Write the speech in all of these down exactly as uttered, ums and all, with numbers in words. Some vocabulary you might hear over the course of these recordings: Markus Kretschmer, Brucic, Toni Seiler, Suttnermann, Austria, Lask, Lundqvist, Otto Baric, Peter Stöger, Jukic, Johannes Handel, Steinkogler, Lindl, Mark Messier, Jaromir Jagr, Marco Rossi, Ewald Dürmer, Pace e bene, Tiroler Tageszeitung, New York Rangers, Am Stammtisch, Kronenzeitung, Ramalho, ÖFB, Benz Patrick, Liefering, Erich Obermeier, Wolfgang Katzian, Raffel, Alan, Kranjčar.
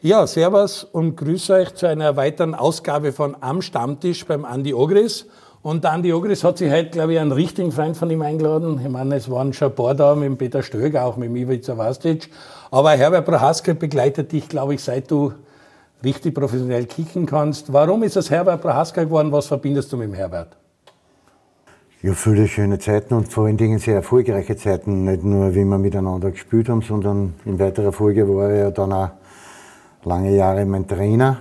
Ja, servus und grüß euch zu einer weiteren Ausgabe von Am Stammtisch beim Andi Ogris. Und der Andi Ogris hat sich heute, glaube ich, einen richtigen Freund von ihm eingeladen. Ich meine, es waren schon ein paar da, mit dem Peter Stöger, auch mit dem Ivica Vastić. Aber Herbert Prohaska begleitet dich, glaube ich, seit du richtig professionell kicken kannst. Warum ist es Herbert Prohaska geworden? Was verbindest du mit dem Herbert? Ja, viele schöne Zeiten und vor allen Dingen sehr erfolgreiche Zeiten. Nicht nur, wie wir miteinander gespielt haben, sondern in weiterer Folge war er ja dann auch lange Jahre mein Trainer.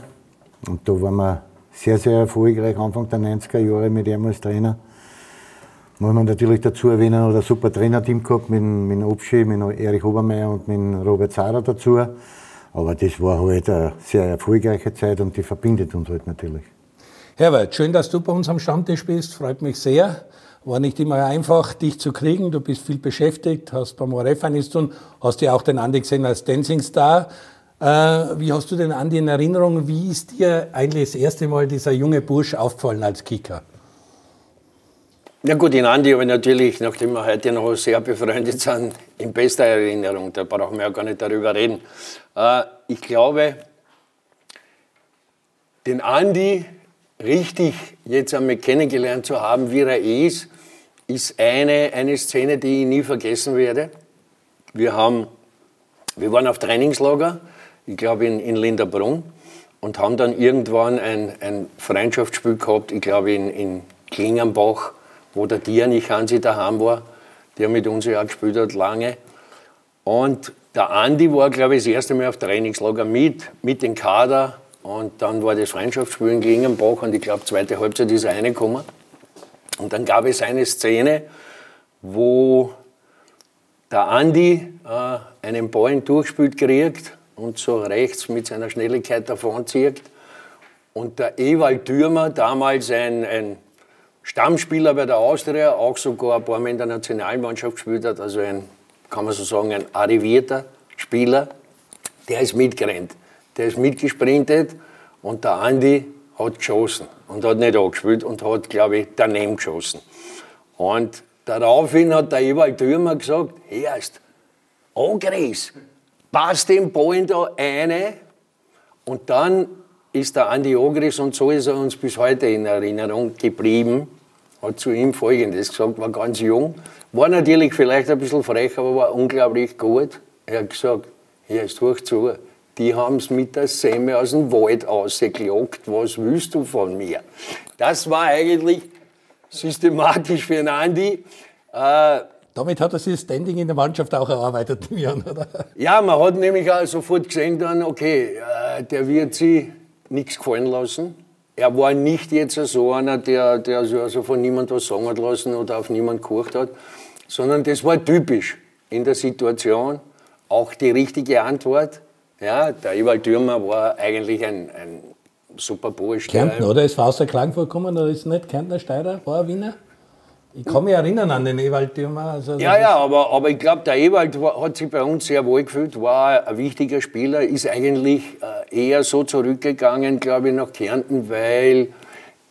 Und da waren wir sehr, sehr erfolgreich, Anfang der neunziger Jahre mit ihm als Trainer. Muss man natürlich dazu erwähnen, er hat ein super Trainerteam gehabt, mit mit Obschi, mit Erich Obermeier und mit Robert Zahra dazu. Aber das war halt eine sehr erfolgreiche Zeit und die verbindet uns halt natürlich. Herbert, schön, dass du bei uns am Stammtisch bist, freut mich sehr. War nicht immer einfach, dich zu kriegen, du bist viel beschäftigt, hast beim O R F einiges zu tun, hast ja auch den Andi gesehen als Dancing Star. Äh, wie hast du den Andi in Erinnerung? Wie ist dir eigentlich das erste Mal dieser junge Bursch aufgefallen als Kicker? Ja gut, den Andi habe ich natürlich, nachdem wir heute noch sehr befreundet sind, in bester Erinnerung. Da brauchen wir ja gar nicht darüber reden. Äh, ich glaube, den Andi richtig jetzt einmal kennengelernt zu haben, wie er ist, ist eine, eine Szene, die ich nie vergessen werde. Wir, haben, wir waren auf Trainingslager, ich glaube in, in Linderbrunn, und haben dann irgendwann ein, ein Freundschaftsspiel gehabt, ich glaube in, in Klingenbach, wo der Dietmar Kühbauer daheim war, der mit uns ja auch gespielt hat, lange. Und der Andi war, glaube ich, das erste Mal auf Trainingslager mit, mit dem Kader. Und dann war das Freundschaftsspiel in Klingenbach und ich glaube, zweite Halbzeit ist er reingekommen. Und dann gab es eine Szene, wo der Andi äh, einen Ball durchspielt kriegt und so rechts mit seiner Schnelligkeit davonzieht. Und der Ewald Dürmer, damals ein, ein Stammspieler bei der Austria, auch sogar ein paar Mal in der Nationalmannschaft gespielt hat, also ein, kann man so sagen, ein arrivierter Spieler, der ist mitgerannt. Der ist mitgesprintet und der Andi hat geschossen und hat nicht angespielt und hat, glaube ich, daneben geschossen. Und daraufhin hat der Ewald Dürmer gesagt, erst, Ogris, passt den Ball da eine und dann ist der Andi Ogris und so ist er uns bis heute in Erinnerung geblieben, hat zu ihm Folgendes gesagt, war ganz jung, war natürlich vielleicht ein bisschen frech, aber war unglaublich gut. Er hat gesagt, jetzt hör zu, die haben es mit der Semme aus dem Wald rausgeklagt, was willst du von mir? Das war eigentlich systematisch für den Andi. Äh, Damit hat er sich das Standing in der Mannschaft auch erarbeitet, Jan, oder? Ja, man hat nämlich auch sofort gesehen, dann, okay, äh, der wird sich nichts gefallen lassen. Er war nicht jetzt so einer, der, der also von niemandem was sagen hat lassen oder auf niemanden gehorcht hat, sondern das war typisch in der Situation, auch die richtige Antwort. Ja, der Ewald Dürmer war eigentlich ein, ein super Bursch. Kärnten, oder? Ist aus der Klagenfurt gekommen oder ist nicht Kärntner, Steirer, war er Wiener? Ich kann mich erinnern an den Ewald Dürmer. Also ja, ja, aber, aber ich glaube, der Ewald war, hat sich bei uns sehr wohl gefühlt, war ein wichtiger Spieler, ist eigentlich eher so zurückgegangen, glaube ich, nach Kärnten, weil,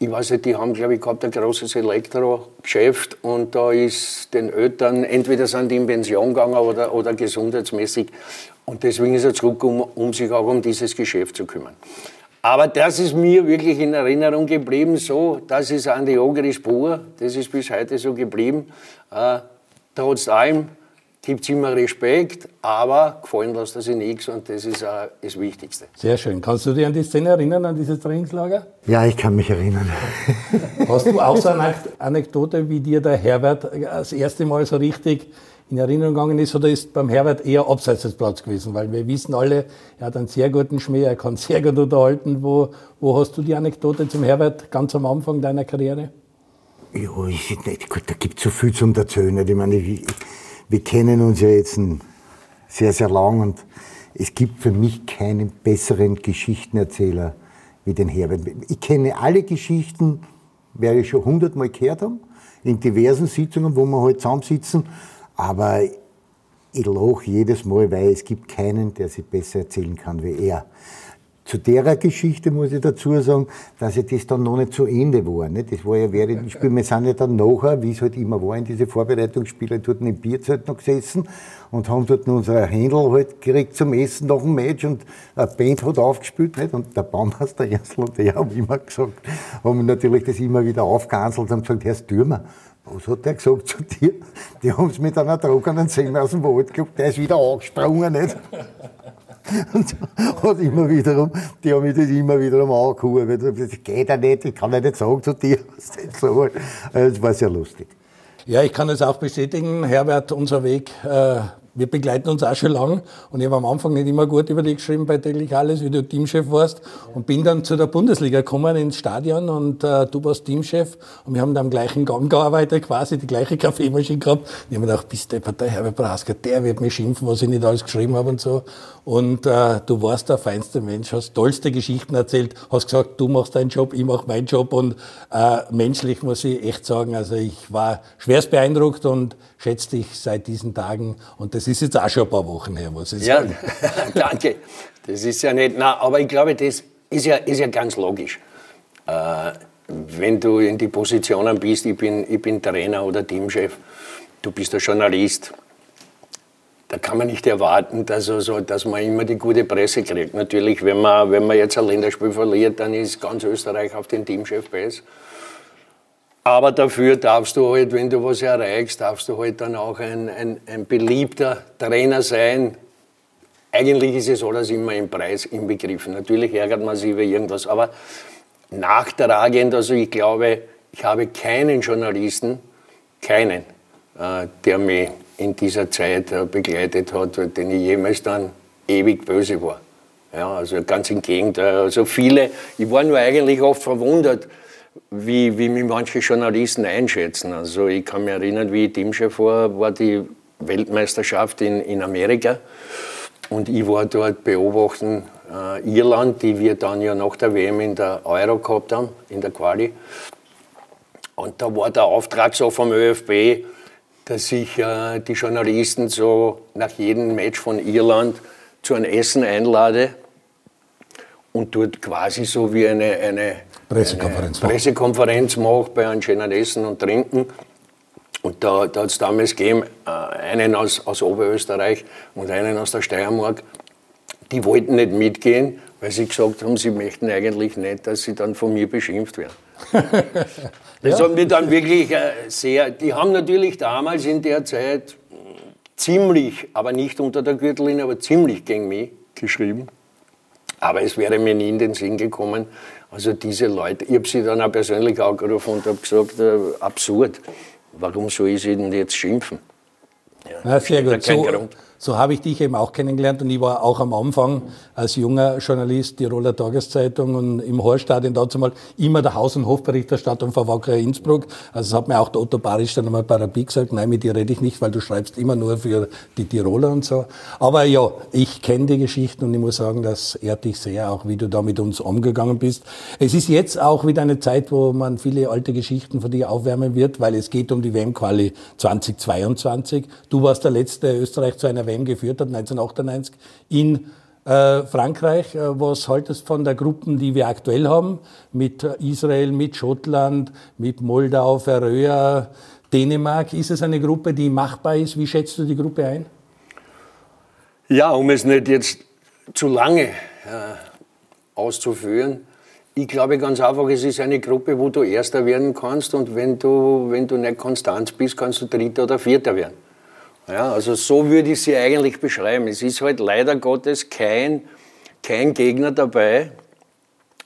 ich weiß nicht, die haben, glaube ich, gehabt ein großes Elektrogeschäft und da ist den Eltern, entweder sind die in Pension gegangen oder, oder gesundheitsmäßig. Und deswegen ist er zurückgekommen, um, um sich auch um dieses Geschäft zu kümmern. Aber das ist mir wirklich in Erinnerung geblieben, so, das ist Andi Ogris pur, das ist bis heute so geblieben. Äh, trotz allem gibt es immer Respekt, aber gefallen lässt er sich nichts und das ist auch das Wichtigste. Sehr schön. Kannst du dich an die Szene erinnern, an dieses Trainingslager? Ja, ich kann mich erinnern. Hast du auch so eine Anekdote, wie dir der Herbert das erste Mal so richtig in Erinnerung gegangen ist, oder ist beim Herbert eher abseits des Platzes gewesen? Weil wir wissen alle, er hat einen sehr guten Schmäh, er kann sehr gut unterhalten. Wo, wo hast du die Anekdote zum Herbert ganz am Anfang deiner Karriere? Ja, ich, Gott, da gibt es so viel zum Erzählen. Ich meine, ich, wir kennen uns ja jetzt sehr, sehr lang und es gibt für mich keinen besseren Geschichtenerzähler wie den Herbert. Ich kenne alle Geschichten, werde ich schon hundertmal gehört haben, in diversen Sitzungen, wo wir halt zusammensitzen. Aber ich lache jedes Mal, weil es gibt keinen, der sie besser erzählen kann wie er. Zu derer Geschichte muss ich dazu sagen, dass ja das dann noch nicht zu Ende war. Nicht? Das war ja während dem Spiel, wir sind ja dann nachher, wie es halt immer war in diese Vorbereitungsspiele, dort im Bierzelt noch gesessen und haben dort unser Händel halt gekriegt zum Essen nach dem Match und eine Band hat aufgespielt. Nicht? Und der Baumeister Erstl und der haben immer gesagt, haben natürlich das immer wieder aufgehanzelt und gesagt, Herr Dürmer, was hat der gesagt zu dir? Die haben es mit einer trockenen Zähne aus dem Wald gehabt, der ist wieder angesprungen. Nicht? Und hat immer wiederum, die haben mich das immer wiederum angehört. Das geht ja nicht, ich kann ja nicht sagen zu dir, was das so. Das war sehr lustig. Ja, ich kann das auch bestätigen, Herbert, unser Weg, äh, wir begleiten uns auch schon lange. Und ich habe am Anfang nicht immer gut über dich geschrieben bei täglich alles, wie du Teamchef warst. Und bin dann zu der Bundesliga gekommen ins Stadion und äh, du warst Teamchef. Und wir haben da am gleichen Gang gearbeitet, quasi die gleiche Kaffeemaschine gehabt. Ich habe mir gedacht, bist du der Herbert Prohaska, der wird mich schimpfen, was ich nicht alles geschrieben habe und so. Und äh, du warst der feinste Mensch, hast tollste Geschichten erzählt, hast gesagt, du machst deinen Job, ich mache meinen Job. Und äh, menschlich muss ich echt sagen, also ich war schwer beeindruckt und schätzt dich seit diesen Tagen. Und das ist jetzt auch schon ein paar Wochen her, muss ich sagen. Ja, danke. Das ist ja nicht, nein, aber ich glaube, das ist ja, ist ja ganz logisch. Äh, wenn du in die Positionen bist, ich bin, ich bin Trainer oder Teamchef, du bist der Journalist, da kann man nicht erwarten, dass, also, dass man immer die gute Presse kriegt. Natürlich, wenn man, wenn man jetzt ein Länderspiel verliert, dann ist ganz Österreich auf den Teamchef besser. Aber dafür darfst du halt, wenn du was erreichst, darfst du halt dann auch ein, ein, ein beliebter Trainer sein. Eigentlich ist es alles immer im Preis inbegriffen. Natürlich ärgert man sich über irgendwas, aber nachtragend, also ich glaube, ich habe keinen Journalisten, keinen, der mich in dieser Zeit begleitet hat, den ich jemals dann ewig böse war. Ja, also ganz im Gegenteil. Also viele, ich war nur eigentlich oft verwundert, Wie, wie mich manche Journalisten einschätzen. Also ich kann mich erinnern, wie ich Teamchef war, war die Weltmeisterschaft in, in Amerika und ich war dort beobachten äh, Irland, die wir dann ja nach der W M in der Euro gehabt haben, in der Quali. Und da war der Auftrag so vom Ö F B, dass sich äh, die Journalisten so nach jedem Match von Irland zu einem Essen einlade und dort quasi so wie eine, eine Pressekonferenz, eine Pressekonferenz macht bei einem schönen Essen und Trinken. Und da, da hat es damals gegeben, einen aus, aus Oberösterreich und einen aus der Steiermark. Die wollten nicht mitgehen, weil sie gesagt haben, sie möchten eigentlich nicht, dass sie dann von mir beschimpft werden. Das ja. Haben wir dann wirklich sehr... Die haben natürlich damals in der Zeit ziemlich, aber nicht unter der Gürtellinie, aber ziemlich gegen mich geschrieben. Aber es wäre mir nie in den Sinn gekommen, also diese Leute, ich habe sie dann auch persönlich angerufen und habe gesagt, äh, absurd, warum soll ich sie denn jetzt schimpfen? Ja, na, sehr gut, so, so habe ich dich eben auch kennengelernt und ich war auch am Anfang als junger Journalist Tiroler Tageszeitung und im Horststadion dazu mal immer der Haus- und Hofberichterstattung von Wacker Innsbruck. Also das hat mir auch der Otto Barisch dann einmal bei Rapid gesagt, nein, mit dir rede ich nicht, weil du schreibst immer nur für die Tiroler und so. Aber ja, ich kenne die Geschichten und ich muss sagen, das ehrt dich sehr, auch wie du da mit uns umgegangen bist. Es ist jetzt auch wieder eine Zeit, wo man viele alte Geschichten von dir aufwärmen wird, weil es geht um die W M-Quali zwanzig zweiundzwanzig. Du warst der letzte Österreich zu einer W M geführt hat, neunzehnhundertachtundneunzig, in äh, Frankreich. Was haltest du von der Gruppe, die wir aktuell haben, mit Israel, mit Schottland, mit Moldau, Färöer, Dänemark? Ist es eine Gruppe, die machbar ist? Wie schätzt du die Gruppe ein? Ja, um es nicht jetzt zu lange äh, auszuführen, ich glaube ganz einfach, es ist eine Gruppe, wo du Erster werden kannst und wenn du, wenn du nicht konstant bist, kannst du Dritter oder Vierter werden. Ja, also so würde ich sie eigentlich beschreiben. Es ist halt leider Gottes kein, kein Gegner dabei,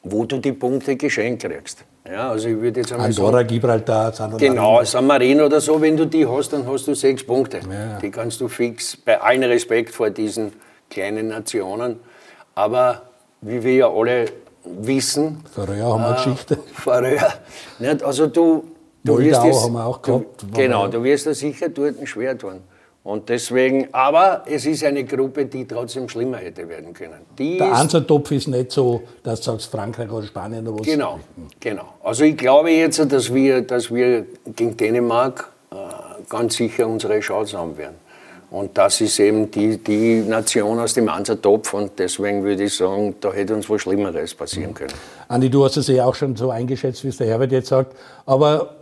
wo du die Punkte geschenkt kriegst. Ja, also ich würde jetzt einmal Andorra, sagen, Gibraltar, San Marino. Genau, San Marino oder so, wenn du die hast, dann hast du sechs Punkte. Ja. Die kannst du fix, bei allem Respekt vor diesen kleinen Nationen. Aber wie wir ja alle wissen... Färöer haben wir äh, Geschichte. Färöer. Also du... du Moldau wirst haben wir auch gehabt. Du, genau, du wirst da sicher dort schwer tun. Und deswegen, aber es ist eine Gruppe, die trotzdem schlimmer hätte werden können. Die der Ansatztopf ist nicht so, dass du sagst Frankreich oder Spanien oder was. Genau, genau. Also ich glaube jetzt, dass wir, dass wir gegen Dänemark äh, ganz sicher unsere Chance haben werden. Und das ist eben die, die Nation aus dem Ansertopf. Und deswegen würde ich sagen, da hätte uns was Schlimmeres passieren können. Andi, du hast es ja auch schon so eingeschätzt, wie es der Herbert jetzt sagt. Aber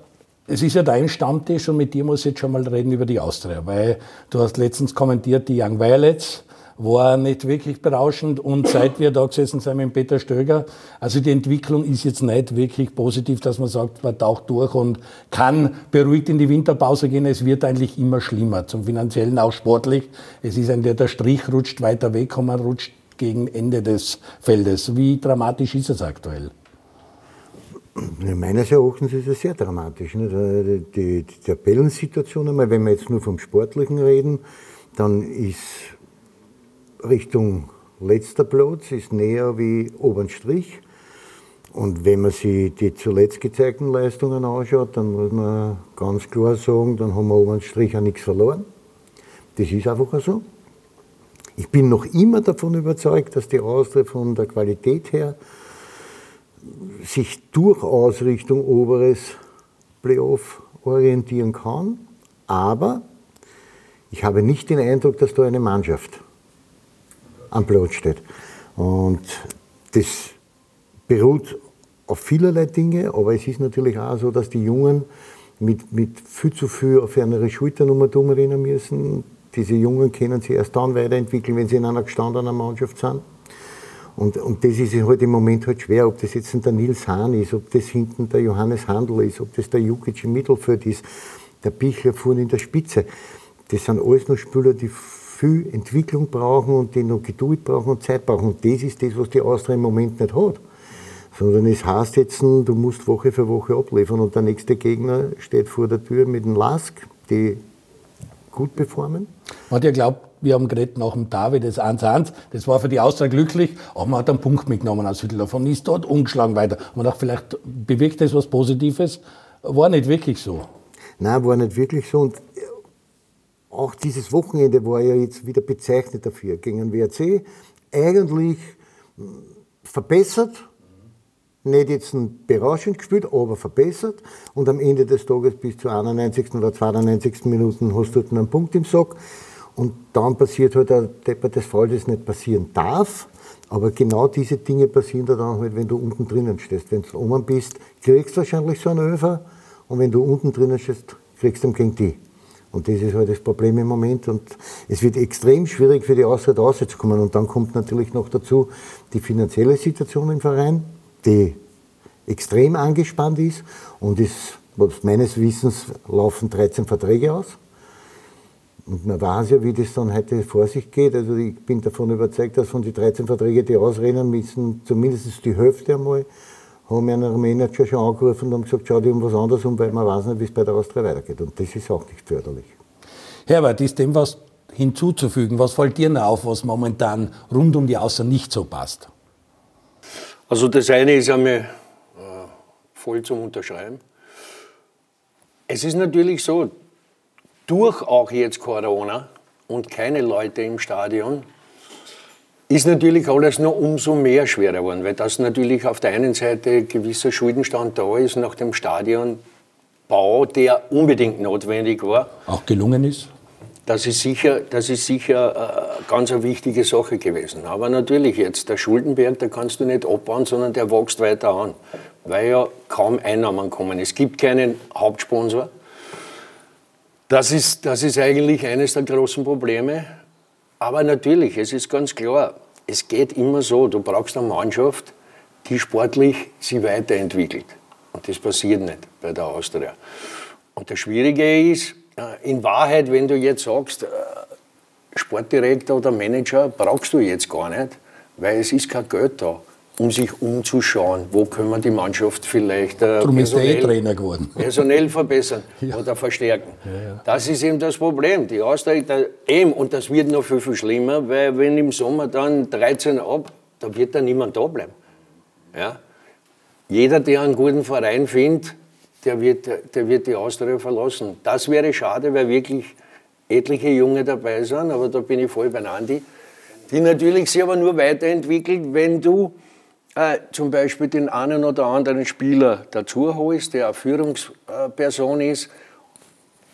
es ist ja dein Stammtisch und mit dir muss ich jetzt schon mal reden über die Austria. Weil du hast letztens kommentiert, die Young Violets war nicht wirklich berauschend. Und seit wir da gesessen sind mit Peter Stöger, also die Entwicklung ist jetzt nicht wirklich positiv, dass man sagt, man taucht durch und kann beruhigt in die Winterpause gehen. Es wird eigentlich immer schlimmer, zum Finanziellen auch sportlich. Es ist ein, der, der Strich rutscht weiter weg und man rutscht gegen Ende des Feldes. Wie dramatisch ist es aktuell? Meines Erachtens ist es sehr dramatisch. Die, die, die Tabellensituation einmal, wenn wir jetzt nur vom Sportlichen reden, dann ist Richtung letzter Platz ist näher wie oberen Strich. Und wenn man sich die zuletzt gezeigten Leistungen anschaut, dann muss man ganz klar sagen, dann haben wir oberen Strich auch nichts verloren. Das ist einfach so. Ich bin noch immer davon überzeugt, dass die Austria von der Qualität her sich durchaus Richtung oberes Playoff orientieren kann. Aber ich habe nicht den Eindruck, dass da eine Mannschaft am Platz steht. Und das beruht auf vielerlei Dinge, aber es ist natürlich auch so, dass die Jungen mit, mit viel zu viel auf andere Schultern umdrehen müssen. Diese Jungen können sich erst dann weiterentwickeln, wenn sie in einer gestandenen Mannschaft sind. Und, und das ist halt im Moment halt schwer, ob das jetzt der Nils Hahn ist, ob das hinten der Johannes Handel ist, ob das der Jukic im Mittelfeld ist, der Pichler vorne in der Spitze. Das sind alles noch Spieler, die viel Entwicklung brauchen und die noch Geduld brauchen und Zeit brauchen. Und das ist das, was die Austria im Moment nicht hat. Sondern es heißt jetzt, du musst Woche für Woche abliefern und der nächste Gegner steht vor der Tür mit dem Lask, die gut performen. Man hat ja glaubt, wir haben geredet nach dem Derby, das eins eins, das war für die Austria glücklich, aber man hat einen Punkt mitgenommen aus Hütteldorf und ist dort ungeschlagen weiter. Man dachte, vielleicht bewirkt das was Positives. War nicht wirklich so. Nein, war nicht wirklich so. Und auch dieses Wochenende war ja jetzt wieder bezeichnet dafür. Gegen den W R C eigentlich verbessert, nicht jetzt ein berauschend gespielt, aber verbessert. Und am Ende des Tages bis zur einundneunzigsten oder zweiundneunzigsten Minuten hast du einen Punkt im Sack. Und dann passiert halt ein deppertes Fall, das nicht passieren darf. Aber genau diese Dinge passieren dann halt, wenn du unten drinnen stehst. Wenn du oben bist, kriegst du wahrscheinlich so einen Öfer. Und wenn du unten drinnen stehst, kriegst du ihn gegen die. Und das ist halt das Problem im Moment. Und es wird extrem schwierig für die Austria da rauszukommen. Und dann kommt natürlich noch dazu die finanzielle Situation im Verein, die extrem angespannt ist. Und es, meines Wissens laufen dreizehn Verträge aus. Und man weiß ja, wie das dann heute vor sich geht. Also ich bin davon überzeugt, dass von den dreizehn Verträgen, die ausrennen müssen, zumindest die Hälfte einmal, haben wir einen Manager schon angerufen und haben gesagt, schau dich um was anderes um, weil man weiß nicht, wie es bei der Austria weitergeht. Und das ist auch nicht förderlich. Herbert, ist dem was hinzuzufügen? Was fällt dir noch auf, was momentan rund um die Austria nicht so passt? Also das eine ist einmal äh, voll zum Unterschreiben. Es ist natürlich so, durch auch jetzt Corona und keine Leute im Stadion, ist natürlich alles noch umso mehr schwerer geworden, weil das natürlich auf der einen Seite gewisser Schuldenstand da ist nach dem Stadionbau, der unbedingt notwendig war. Auch gelungen ist? Das ist sicher, das ist sicher äh, ganz eine wichtige Sache gewesen. Aber natürlich jetzt, der Schuldenberg, da kannst du nicht abbauen, sondern der wächst weiter an, weil ja kaum Einnahmen kommen. Es gibt keinen Hauptsponsor. Das ist, das ist eigentlich eines der großen Probleme. Aber natürlich, es ist ganz klar, es geht immer so, du brauchst eine Mannschaft, die sportlich sich weiterentwickelt. Und das passiert nicht bei der Austria. Und das Schwierige ist, in Wahrheit, wenn du jetzt sagst, Sportdirektor oder Manager brauchst du jetzt gar nicht, weil es ist kein Geld da, um sich umzuschauen, wo können wir die Mannschaft vielleicht äh, personell, personell verbessern ja. oder verstärken. Ja, ja. Das ist eben das Problem. Die Austria, da, eben, und das wird noch viel, viel schlimmer, weil wenn im Sommer dann dreizehn ab, da wird dann niemand da bleiben. Ja? Jeder, der einen guten Verein findet, der wird, der wird die Austria verlassen. Das wäre schade, weil wirklich etliche Junge dabei sind, aber da bin ich voll bei Andi, die natürlich sich aber nur weiterentwickelt, wenn du zum Beispiel den einen oder anderen Spieler dazu holst, der eine Führungsperson ist,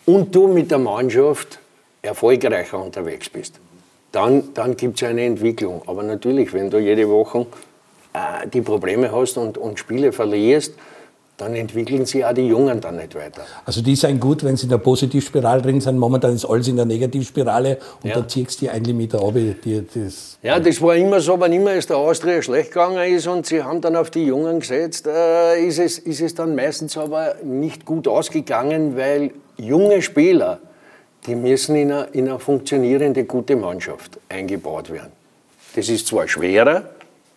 und du mit der Mannschaft erfolgreicher unterwegs bist, dann, dann gibt es eine Entwicklung. Aber natürlich, wenn du jede Woche äh, die Probleme hast und, und Spiele verlierst, dann entwickeln sich auch die Jungen dann nicht weiter. Also die sind gut, wenn sie in der Positivspirale drin sind. Momentan ist alles in der Negativspirale und ja. Dann ziehst du die einen Limiter ab. Das ja, das war immer so, wann immer es der Austria schlecht gegangen ist und sie haben dann auf die Jungen gesetzt, äh, ist es, ist es dann meistens aber nicht gut ausgegangen, weil junge Spieler, die müssen in eine, in eine funktionierende, gute Mannschaft eingebaut werden. Das ist zwar schwerer,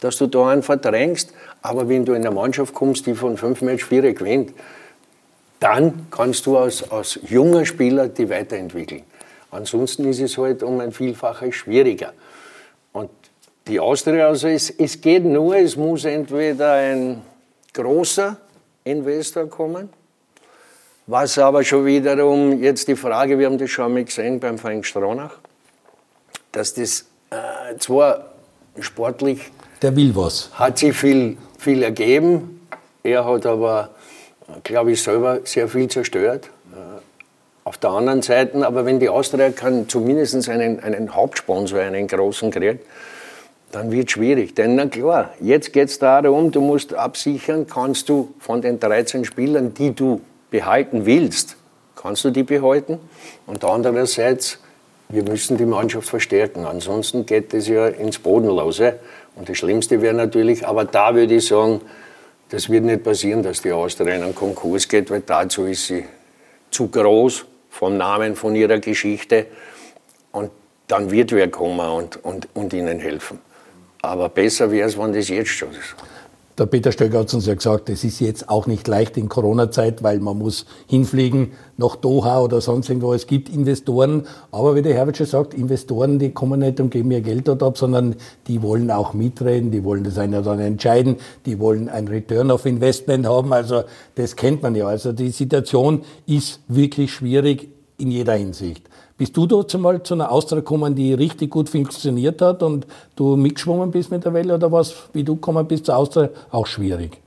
dass du da einen verdrängst, aber wenn du in eine Mannschaft kommst, die von fünf Match vier gewinnt, dann kannst du als, als junger Spieler die weiterentwickeln. Ansonsten ist es halt um ein Vielfaches schwieriger. Und die Austria, also es, es geht nur, es muss entweder ein großer Investor kommen, was aber schon wiederum jetzt die Frage, wir haben das schon einmal gesehen beim Frank Stronach, dass das äh, zwar sportlich der will was. Hat sich viel, viel ergeben. Er hat aber, glaube ich, selber sehr viel zerstört. Auf der anderen Seite, aber wenn die Austria kann zumindest einen, einen Hauptsponsor, einen großen kriegt, dann wird es schwierig. Denn na klar, jetzt geht es darum, du musst absichern, kannst du von den dreizehn Spielern, die du behalten willst, kannst du die behalten. Und andererseits, wir müssen die Mannschaft verstärken. Ansonsten geht es ja ins Bodenlose. Und das Schlimmste wäre natürlich, aber da würde ich sagen, das wird nicht passieren, dass die Austria in einen Konkurs geht, weil dazu ist sie zu groß vom Namen, von ihrer Geschichte. Und dann wird wer kommen und, und, und ihnen helfen. Aber besser wäre es, wenn das jetzt schon ist. Der Peter Stöger hat uns ja gesagt, es ist jetzt auch nicht leicht in Corona-Zeit, weil man muss hinfliegen nach Doha oder sonst irgendwo. Es gibt Investoren, aber wie der Herbert schon sagt, Investoren, die kommen nicht und geben ihr Geld dort ab, sondern die wollen auch mitreden, die wollen das eine oder andere entscheiden, die wollen ein Return of Investment haben. Also das kennt man ja. Also die Situation ist wirklich schwierig in jeder Hinsicht. Bist du da zumal zu einer Austria gekommen, die richtig gut funktioniert hat und du mitgeschwommen bist mit der Welle oder was, wie du gekommen bist zur Austria, auch schwierig?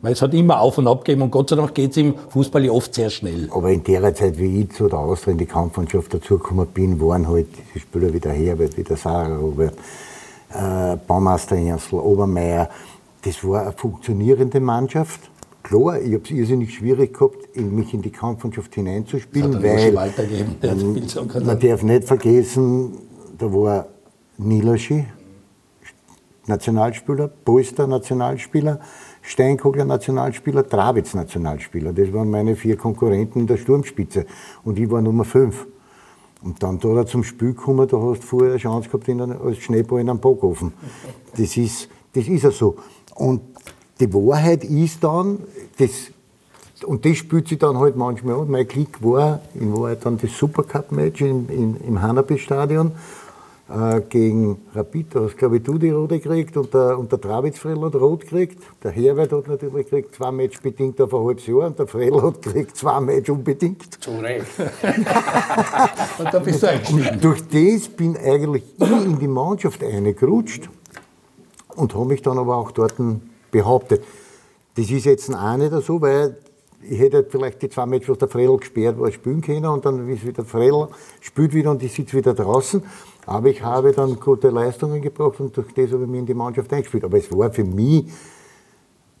Weil es hat immer auf und ab gegeben und Gott sei Dank geht es im Fußball ja oft sehr schnell. Aber in der Zeit, wie ich zu der Austria in die Kampfmannschaft dazugekommen bin, waren halt die Spieler wie der Herbert, wie der Zahra, Robert, äh, Baumeister Jansl, Obermeier. Das war eine funktionierende Mannschaft. Klar, ich habe es irrsinnig schwierig gehabt, mich in die Kampfmannschaft hineinzuspielen, weil man, man darf nicht vergessen, da war Niloschi Nationalspieler, Polster Nationalspieler, Steinkogler Nationalspieler, Trawitz Nationalspieler. Das waren meine vier Konkurrenten in der Sturmspitze und ich war Nummer fünf. Und dann da zum Spiel gekommen, da hast du vorher eine Chance gehabt in einen, als Schneeball in einem Backofen. Das ist, das ist ja so. Und die Wahrheit ist dann, das, und das spürt sich dann halt manchmal an, mein Klick war, in Wahrheit dann das Supercup-Match im, im, im Hanapi-Stadion äh, gegen Rapid, da hast glaube ich du die Rote gekriegt und der, und der Trawitz Frell hat Rot gekriegt, der Herbert hat natürlich gekriegt, zwei Match bedingt auf ein halbes Jahr und der Frell hat gekriegt, zwei Match unbedingt. Zum Recht. Und da bist du eingestiegen. Und durch das bin eigentlich ich in die Mannschaft reingerutscht und habe mich dann aber auch dort ein behauptet. Das ist jetzt auch nicht so, weil ich hätte vielleicht die zwei Matches, was der Frell gesperrt war, spielen können und dann ist wieder Frell, spielt wieder und ich sitze wieder draußen. Aber ich habe dann gute Leistungen gebracht und durch das habe ich mich in die Mannschaft eingespielt. Aber es war für mich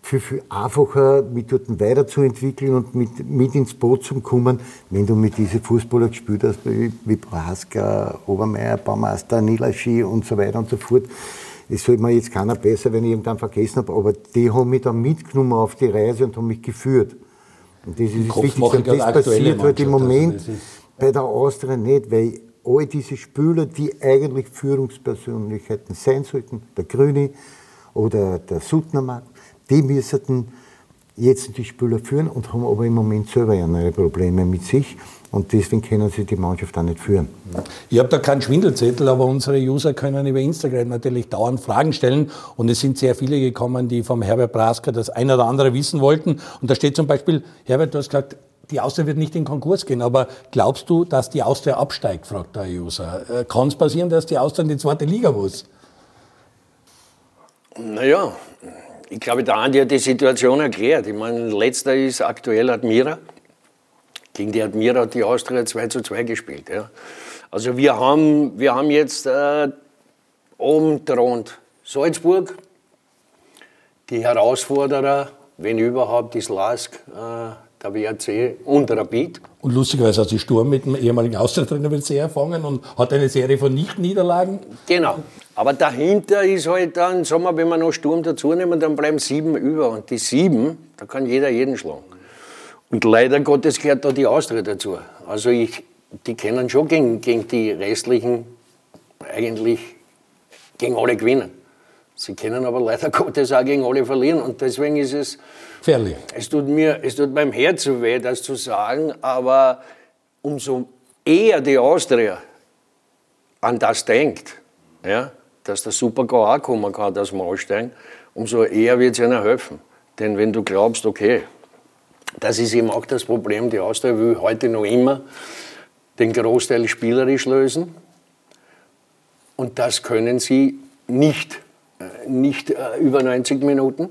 viel, viel einfacher, mich dort weiterzuentwickeln und mit, mit ins Boot zu kommen, wenn du mit diesen Fußballern gespielt hast, wie, wie Prohaska, Obermeier, Baumeister, Niloschi und so weiter und so fort. Das sollte mir jetzt keiner besser, wenn ich irgendwann vergessen habe, aber die haben mich dann mitgenommen auf die Reise und haben mich geführt. Und das ist das Wichtigste, das passiert halt im Moment bei der Austria nicht, weil all diese Spieler, die eigentlich Führungspersönlichkeiten sein sollten, der Grüne oder der Suttnermann, die müssten jetzt die Spieler führen und haben aber im Moment selber ihre Probleme mit sich. Und deswegen können sie die Mannschaft auch nicht führen. Ich habe da keinen Schwindelzettel, aber unsere User können über Instagram natürlich dauernd Fragen stellen. Und es sind sehr viele gekommen, die vom Herbert Prohaska das eine oder andere wissen wollten. Und da steht zum Beispiel, Herbert, du hast gesagt, die Austria wird nicht in Konkurs gehen, aber glaubst du, dass die Austria absteigt, fragt der User. Kann es passieren, dass die Austria in die zweite Liga muss? Naja, ich glaube, der Andi hat die Situation erklärt. Ich meine, letzter ist aktuell Admira. Gegen die Admira hat die Austria zwei zu zwei gespielt. Ja. Also wir haben, wir haben jetzt äh, oben thront Salzburg, die Herausforderer, wenn überhaupt, die Lask, äh, der W R C und Rapid. Und lustigerweise hat sich Sturm mit dem ehemaligen Austria-Trainer wieder sehr erfangen und hat eine Serie von Nicht-Niederlagen. Genau. Aber dahinter ist halt dann, sagen wir, wenn wir noch Sturm dazu nehmen, dann bleiben sieben über. Und die sieben, da kann jeder jeden schlagen. Und leider Gottes gehört da die Austria dazu. Also ich, die können schon gegen, gegen die restlichen eigentlich gegen alle gewinnen. Sie können aber leider Gottes auch gegen alle verlieren. Und deswegen ist es... Fairly. Es tut mir, es tut meinem Herzen weh, das zu sagen, aber umso eher die Austria an das denkt, ja, dass der Super-G A auch kommen kann, dass wir aussteigen, umso eher wird es ihnen helfen. Denn wenn du glaubst, okay, das ist eben auch das Problem, die Austria will heute noch immer den Großteil spielerisch lösen. Und das können sie nicht, nicht über neunzig Minuten.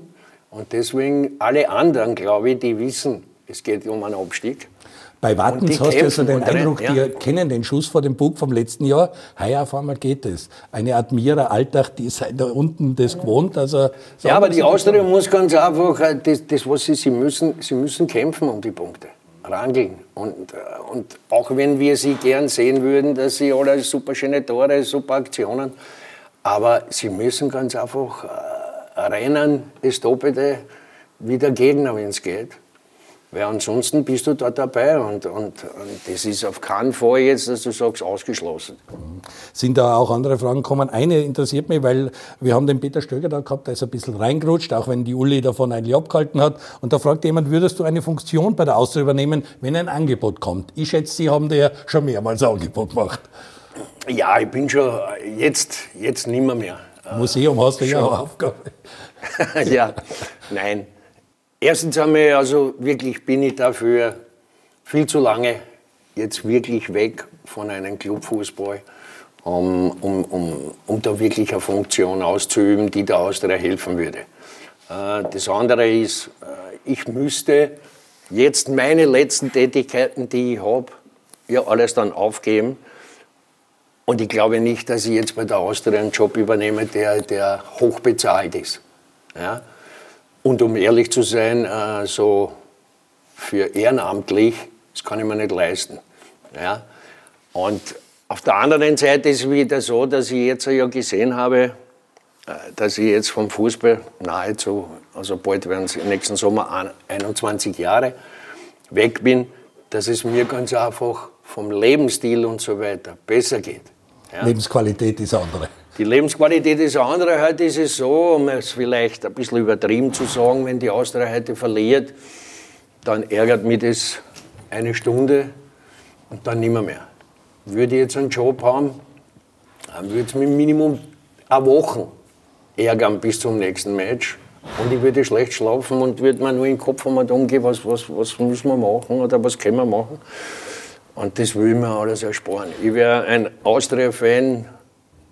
Und deswegen alle anderen, glaube ich, die wissen, es geht um einen Abstieg. Bei Wattens hast du also den Eindruck, die ja. kennen den Schuss vor dem Bug vom letzten Jahr. Heuer auf einmal geht es. Eine Admira Alltag, die ist da unten das gewohnt. Also, ja, aber die Austria muss ganz einfach, das, das was sie, sie müssen, sie müssen kämpfen um die Punkte, rangeln. Und, und auch wenn wir sie gern sehen würden, dass sie alle super schöne Tore, super Aktionen, aber sie müssen ganz einfach rennen, das Doppelte wie der Gegner, wenn es geht. Weil ansonsten bist du da dabei und, und, und das ist auf keinen Fall jetzt, dass du sagst, ausgeschlossen. Sind da auch andere Fragen gekommen? Eine interessiert mich, weil wir haben den Peter Stöger da gehabt, der ist ein bisschen reingerutscht, auch wenn die Uli davon eigentlich abgehalten hat. Und da fragt jemand, würdest du eine Funktion bei der Austria übernehmen, wenn ein Angebot kommt? Ich schätze, Sie haben dir schon mehrmals ein Angebot gemacht. Ja, ich bin schon jetzt, jetzt nimmer mehr. Museum hast du ja auch Aufgabe. Ja, nein. Erstens einmal, also wirklich bin ich dafür viel zu lange jetzt wirklich weg von einem Clubfußball, um, um, um, um da wirklich eine Funktion auszuüben, die der Austria helfen würde. Das andere ist, ich müsste jetzt meine letzten Tätigkeiten, die ich habe, ja alles dann aufgeben. Und ich glaube nicht, dass ich jetzt bei der Austria einen Job übernehme, der, der hochbezahlt ist. Ja? Und um ehrlich zu sein, äh, so für ehrenamtlich, das kann ich mir nicht leisten. Ja? Und auf der anderen Seite ist es wieder so, dass ich jetzt ja gesehen habe, dass ich jetzt vom Fußball nahezu, also bald werden es im nächsten Sommer einundzwanzig Jahre, weg bin, dass es mir ganz einfach vom Lebensstil und so weiter besser geht. Ja. Lebensqualität ist eine andere. Die Lebensqualität ist eine andere. Heute ist es so, um es vielleicht ein bisschen übertrieben zu sagen, wenn die Austria heute verliert, dann ärgert mich das eine Stunde und dann nimmer mehr. Würde ich jetzt einen Job haben, dann würde es mich Minimum eine Woche ärgern bis zum nächsten Match. Und ich würde schlecht schlafen und würde mir nur in den Kopf umgehen, was, was, was müssen wir machen oder was können wir machen. Und das will ich mir alles ersparen. Ich werde ein Austria-Fan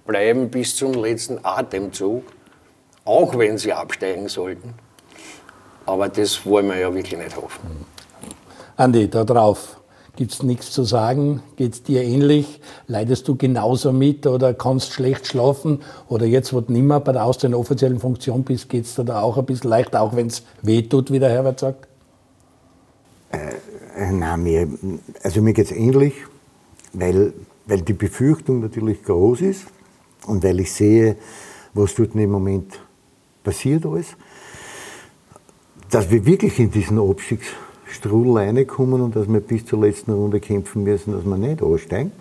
bleiben bis zum letzten Atemzug, auch wenn sie absteigen sollten. Aber das wollen wir ja wirklich nicht hoffen. Andi, da drauf gibt es nichts zu sagen. Geht es dir ähnlich? Leidest du genauso mit oder kannst schlecht schlafen? Oder jetzt, wo du nicht mehr bei der Austria in der offiziellen Funktion bist, geht es dir da auch ein bisschen leicht, auch wenn es weh tut, wie der Herbert sagt? Nein, mir, also mir geht es ähnlich, weil, weil die Befürchtung natürlich groß ist und weil ich sehe, was dort im Moment passiert alles, dass wir wirklich in diesen Abstiegsstrudel reinkommen und dass wir bis zur letzten Runde kämpfen müssen, dass wir nicht aussteigen.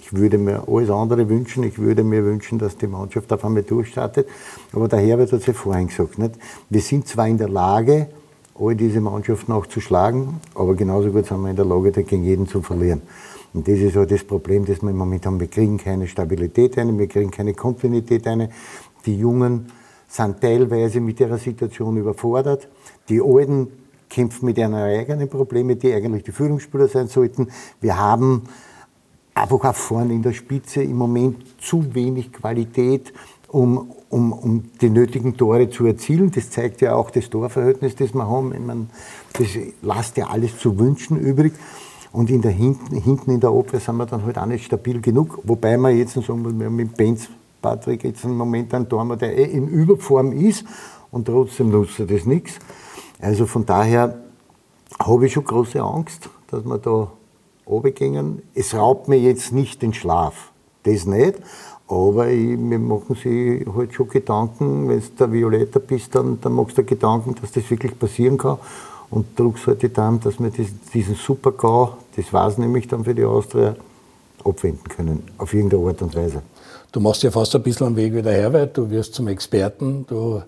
Ich würde mir alles andere wünschen, ich würde mir wünschen, dass die Mannschaft auf einmal durchstartet, aber der Herbert hat es ja vorhin gesagt, nicht? Wir sind zwar in der Lage, all diese Mannschaften auch zu schlagen, aber genauso gut sind wir in der Lage, gegen jeden zu verlieren. Und das ist halt das Problem, das wir im Moment haben. Wir kriegen keine Stabilität ein, wir kriegen keine Kontinuität ein. Die Jungen sind teilweise mit ihrer Situation überfordert. Die Alten kämpfen mit ihren eigenen Problemen, die eigentlich die Führungsspieler sein sollten. Wir haben einfach auch vorne in der Spitze im Moment zu wenig Qualität, um Um, um die nötigen Tore zu erzielen. Das zeigt ja auch das Torverhältnis, das wir haben. Ich meine, das lässt ja alles zu wünschen übrig. Und in der hinten, hinten in der Abwehr sind wir dann halt auch nicht stabil genug. Wobei wir jetzt sagen, wir haben mit Benz Patrick jetzt im Moment einen Dürmer, der eh in Überform ist und trotzdem nutzt er das nichts. Also von daher habe ich schon große Angst, dass wir da runtergehen. Es raubt mir jetzt nicht den Schlaf, das nicht. Aber ich, wir machen sich halt schon Gedanken, wenn du der Violetter bist, dann, dann machst du dir Gedanken, dass das wirklich passieren kann. Und drückst halt die Daumen, dass wir das, diesen Super-GAU, das war es nämlich dann für die Austria, abwenden können, auf irgendeine Art und Weise. Du machst ja fast ein bisschen am Weg wieder her, weil du wirst zum Experten, du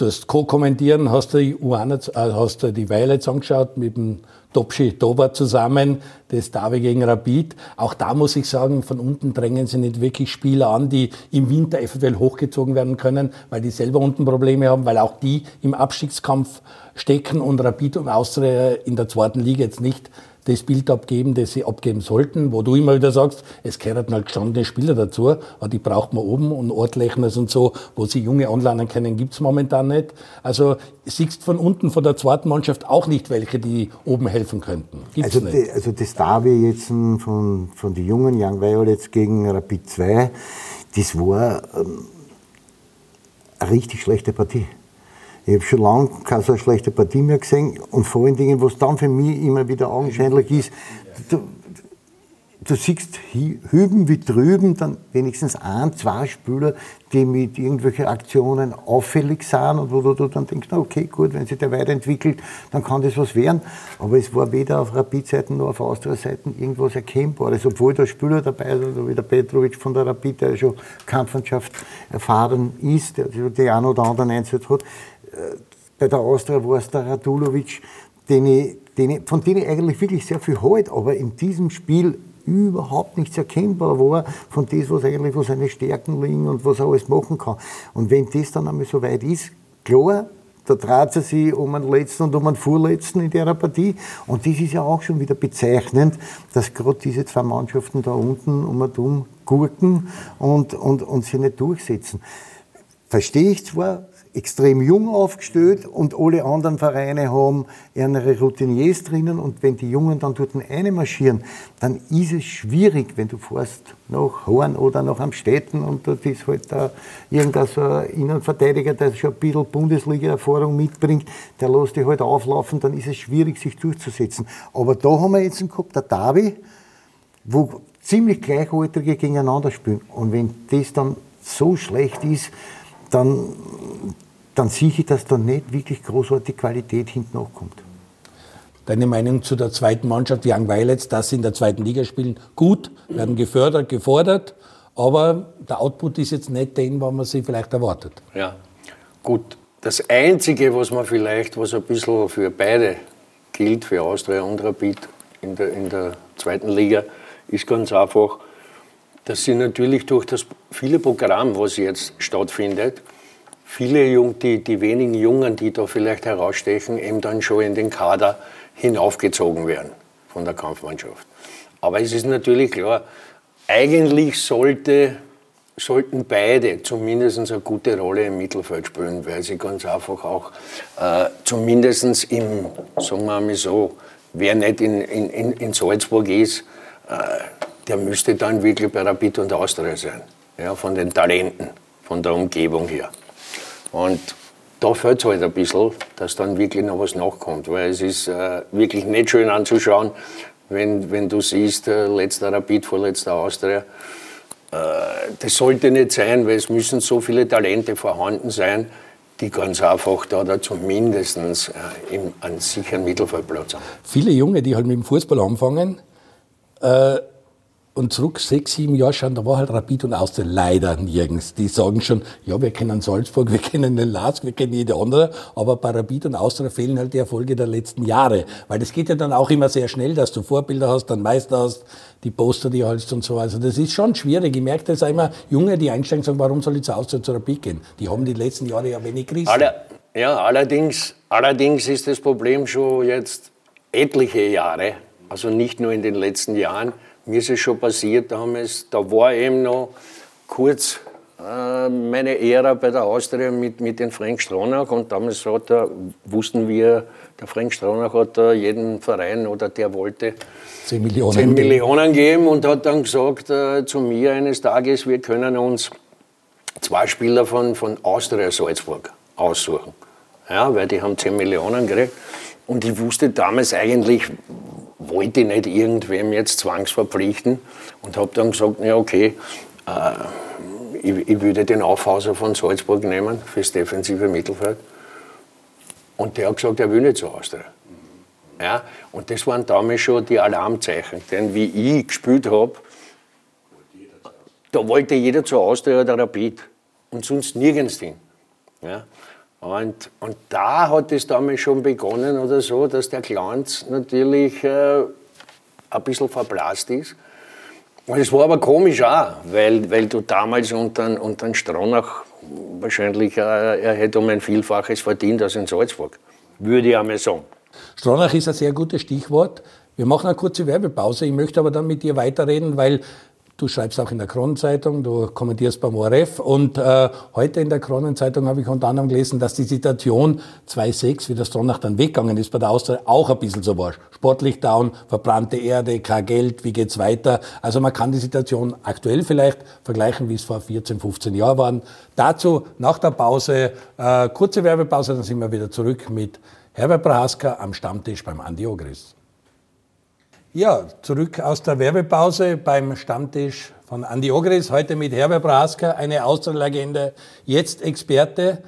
hast co-kommentieren, hast die U einundzwanzig, hast die Violets angeschaut mit dem Topschi Toba zusammen, das Derby gegen Rapid. Auch da muss ich sagen, von unten drängen sie nicht wirklich Spieler an, die im Winter eventuell hochgezogen werden können, weil die selber unten Probleme haben, weil auch die im Abstiegskampf stecken und Rapid und Austria in der zweiten Liga jetzt nicht das Bild abgeben, das sie abgeben sollten, wo du immer wieder sagst, es gehören halt gestandene Spieler dazu, aber die braucht man oben und Ortlechner und so, wo sie junge anlernen können, gibt's momentan nicht. Also siehst von unten, von der zweiten Mannschaft auch nicht welche, die oben helfen könnten. Gibt's also, nicht. Die, also das Derby jetzt von, von den jungen Young Violets gegen Rapid zwei, das war ähm, eine richtig schlechte Partie. Ich habe schon lange keine so schlechte Partie mehr gesehen und vor allen Dingen, was dann für mich immer wieder augenscheinlich ist, du, du siehst hüben wie drüben dann wenigstens ein, zwei Spieler, die mit irgendwelchen Aktionen auffällig sind und wo du, du dann denkst, na okay, gut, wenn sich der weiterentwickelt, dann kann das was werden. Aber es war weder auf Rapid-Seiten noch auf Austria-Seiten irgendwas Erkennbares, obwohl da Spieler dabei sind, wie der Petrovic von der Rapid, der schon Kampfmannschaft erfahren ist, der die einen oder anderen Einsatz hat. Bei der Austria war es der Radulovic, den ich, den ich, von dem ich eigentlich wirklich sehr viel halte, aber in diesem Spiel überhaupt nichts erkennbar war von dem, was eigentlich, wo seine Stärken liegen und was er alles machen kann. Und wenn das dann einmal so weit ist, klar, da dreht er sich um einen Letzten und um einen Vorletzten in der Partie. Und das ist ja auch schon wieder bezeichnend, dass gerade diese zwei Mannschaften da unten um und um gurken und, und, und sie nicht durchsetzen. Verstehe ich zwar, extrem jung aufgestellt und alle anderen Vereine haben ihre Routiniers drinnen und wenn die Jungen dann dort einmarschieren, dann ist es schwierig, wenn du fährst nach Horn oder nach Amstetten und dort ist halt da irgendein so ein Innenverteidiger, der schon ein bisschen Bundesliga-Erfahrung mitbringt, der lässt dich halt auflaufen, dann ist es schwierig, sich durchzusetzen. Aber da haben wir jetzt einen gehabt, der Derby, wo ziemlich Gleichaltrige gegeneinander spielen und wenn das dann so schlecht ist, dann, dann sehe ich, dass da nicht wirklich großartig Qualität hinten nachkommt. Deine Meinung zu der zweiten Mannschaft, Young Violets, dass sie in der zweiten Liga spielen, gut, werden gefördert, gefordert, aber der Output ist jetzt nicht den, was man sich vielleicht erwartet. Ja, gut. Das Einzige, was man vielleicht, was ein bisschen für beide gilt, für Austria und Rapid in der, in der zweiten Liga, ist ganz einfach, dass sie natürlich durch das viele Programm, was jetzt stattfindet, viele Jung, die, die wenigen Jungen, die da vielleicht herausstechen, eben dann schon in den Kader hinaufgezogen werden von der Kampfmannschaft. Aber es ist natürlich klar, eigentlich sollte, sollten beide zumindest eine gute Rolle im Mittelfeld spielen, weil sie ganz einfach auch äh, zumindest im, sagen wir mal so, wer nicht in, in, in Salzburg ist, äh, der müsste dann wirklich bei Rapid und Austria sein, ja, von den Talenten, von der Umgebung her. Und da fehlt es halt ein bisschen, dass dann wirklich noch was nachkommt, weil es ist äh, wirklich nicht schön anzuschauen, wenn, wenn du siehst, äh, letzter Rapid, vorletzter Austria. Äh, das sollte nicht sein, weil es müssen so viele Talente vorhanden sein, die ganz einfach da, da zumindest äh, im, einen sicheren Mittelfeldplatz haben. Viele Junge, die halt mit dem Fußball anfangen, äh und zurück sechs, sieben Jahre schauen, da war halt Rapid und Austria leider nirgends. Die sagen schon, ja, wir kennen Salzburg, wir kennen den Lask, wir kennen jede andere, aber bei Rapid und Austria fehlen halt die Erfolge der letzten Jahre. Weil das geht ja dann auch immer sehr schnell, dass du Vorbilder hast, dann Meister hast, die Poster, die holst und so. Also das ist schon schwierig. Ich merke das auch immer, Junge, die einsteigen, sagen, warum soll ich zu Austria, zu Rapid gehen? Die haben die letzten Jahre ja wenig gerissen. Aller, ja, allerdings, allerdings ist das Problem schon jetzt etliche Jahre, also nicht nur in den letzten Jahren. Mir ist es schon passiert damals, da war eben noch kurz äh, meine Ära bei der Austria mit, mit dem Frank Stronach, und damals hat er, wussten wir, der Frank Stronach hat jeden Verein, oder der wollte zehn Millionen geben, und hat dann gesagt äh, zu mir eines Tages, wir können uns zwei Spieler von, von Austria Salzburg aussuchen, ja, weil die haben zehn Millionen gekriegt, und ich wusste damals eigentlich, wollte ich nicht irgendwem jetzt zwangsverpflichten, und habe dann gesagt, ja okay, äh, Ich, ich würde den Aufhauser von Salzburg nehmen fürs defensive Mittelfeld. Und der hat gesagt, er will nicht zu Austria. Ja, und das waren damals schon die Alarmzeichen. Denn wie ich gespielt habe, da wollte jeder zu Austria oder Rapid. Und sonst nirgends hin. Ja, und, und da hat es damals schon begonnen, oder so, dass der Glanz natürlich äh, ein bisschen verblasst ist. Und es war aber komisch auch, weil, weil du damals unter, unter den Stronach wahrscheinlich, er hätte um ein Vielfaches verdient als in Salzburg, würde ich einmal sagen. Stronach ist ein sehr gutes Stichwort. Wir machen eine kurze Werbepause. Ich möchte aber dann mit dir weiterreden, weil du schreibst auch in der Kronenzeitung, du kommentierst beim O R F. Und äh, heute in der Kronenzeitung habe ich unter anderem gelesen, dass die Situation zwei sechs, wie der Stronach dann weggegangen ist bei der Austria, auch ein bisschen so war. Sportlich down, verbrannte Erde, kein Geld, wie geht's weiter? Also man kann die Situation aktuell vielleicht vergleichen, wie es vor vierzehn, fünfzehn Jahren war. Dazu nach der Pause, äh, kurze Werbepause, dann sind wir wieder zurück mit Herbert Prohaska am Stammtisch beim Andi Ogris. Ja, zurück aus der Werbepause beim Stammtisch von Andi Ogris. Heute mit Herbert Prohaska, eine Austria-Legende, jetzt Experte.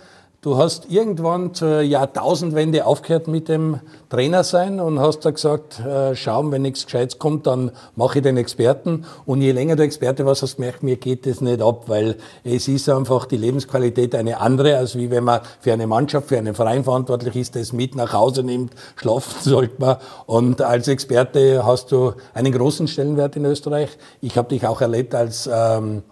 Du hast irgendwann zur Jahrtausendwende aufgehört mit dem Trainer sein und hast da gesagt, äh, schau, wenn nichts Gescheites kommt, dann mache ich den Experten. Und je länger du Experte warst, hast du gemerkt, mir geht das nicht ab, weil es ist einfach die Lebensqualität eine andere, als wie wenn man für eine Mannschaft, für einen Verein verantwortlich ist, das mit nach Hause nimmt, schlafen sollte man. Und als Experte hast du einen großen Stellenwert in Österreich. Ich habe dich auch erlebt als ähm,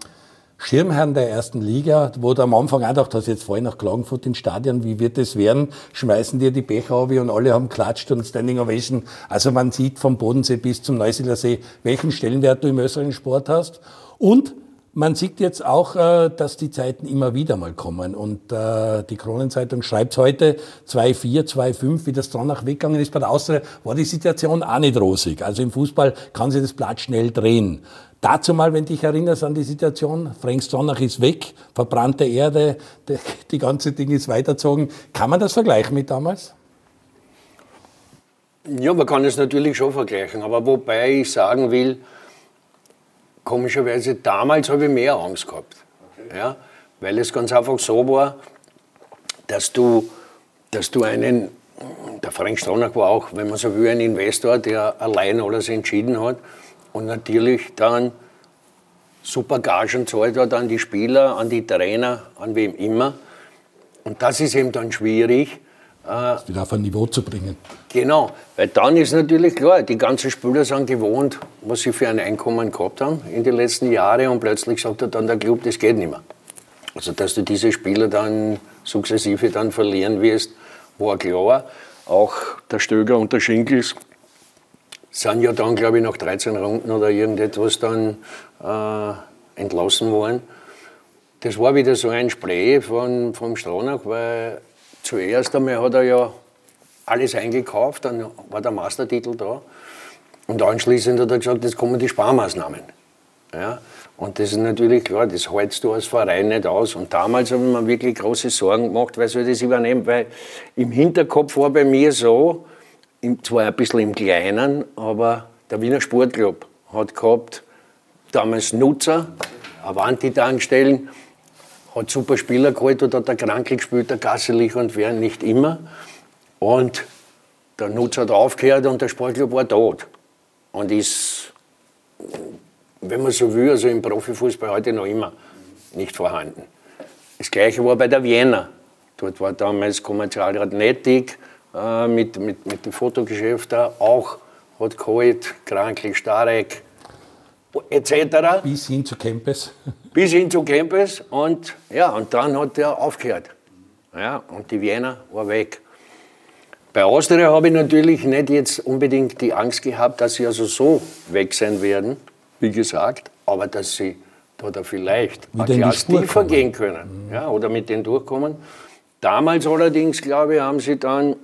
Schirmherrn der ersten Liga, wo du am Anfang auch gedacht hast, jetzt fahr ich nach Klagenfurt ins Stadion, wie wird das werden? Schmeißen dir die Becher ab und alle haben klatscht und Standing Ovation. Also man sieht vom Bodensee bis zum Neusiedler See, welchen Stellenwert du im österreichischen Sport hast. Und man sieht jetzt auch, dass die Zeiten immer wieder mal kommen. Und die Kronenzeitung schreibt heute zwei vier, zwei fünf, wie das Stronach weggegangen ist bei der Austria, war die Situation auch nicht rosig. Also im Fußball kann sich das Blatt schnell drehen. Dazu mal, wenn du dich erinnerst an die Situation, Frank Stronach ist weg, verbrannte Erde, die, die ganze Ding ist weitergezogen. Kann man das vergleichen mit damals? Ja, man kann es natürlich schon vergleichen, aber wobei ich sagen will, komischerweise, damals habe ich mehr Angst gehabt. Okay. Ja, weil es ganz einfach so war, dass du, dass du einen, der Frank Stronach war auch, wenn man so will, ein Investor, der allein alles entschieden hat, und natürlich dann super Gagen zahlt hat an die Spieler, an die Trainer, an wem immer. Und das ist eben dann schwierig. Das wieder auf ein Niveau zu bringen. Genau, weil dann ist natürlich klar, die ganzen Spieler sind gewohnt, was sie für ein Einkommen gehabt haben in den letzten Jahren, und plötzlich sagt er dann der Club, das geht nicht mehr. Also dass du diese Spieler dann sukzessive dann verlieren wirst, war klar. Auch der Stöger und der Schinkels sind ja dann, glaube ich, nach dreizehn Runden oder irgendetwas dann äh, entlassen worden. Das war wieder so ein Spray von, vom Stronach, weil zuerst einmal hat er ja alles eingekauft, dann war der Meistertitel da. Und anschließend hat er gesagt, jetzt kommen die Sparmaßnahmen. Ja? Und das ist natürlich klar, das hältst du als Verein nicht aus. Und damals habe ich mir wirklich große Sorgen gemacht, weil soll das übernehmen, weil im Hinterkopf war bei mir so, zwar ein bisschen im Kleinen, aber der Wiener Sportclub hat gehabt, damals Nutzer, Avanti-Tankstellen, hat super Spieler geholt, oder hat der Krankel gespielt, der Gasselich und wer nicht immer. Und der Nutzer hat aufgehört und der Sportclub war tot. Und ist, wenn man so will, also im Profifußball heute noch immer nicht vorhanden. Das Gleiche war bei der Wiener. Dort war damals Kommerzialrat Nettig, Mit, mit, mit dem Fotogeschäft da auch, hat geholt, Krankel, Starek, et cetera. Bis hin zu Kempes. Bis hin zu Kempes, und, ja, und dann hat er aufgehört. Ja, und die Wiener war weg. Bei Austria habe ich natürlich nicht jetzt unbedingt die Angst gehabt, dass sie also so weg sein werden, wie gesagt, aber dass sie da hat er vielleicht ein Glas tiefer gehen können, ja, oder mit denen durchkommen. Damals allerdings, glaube ich, haben sie dann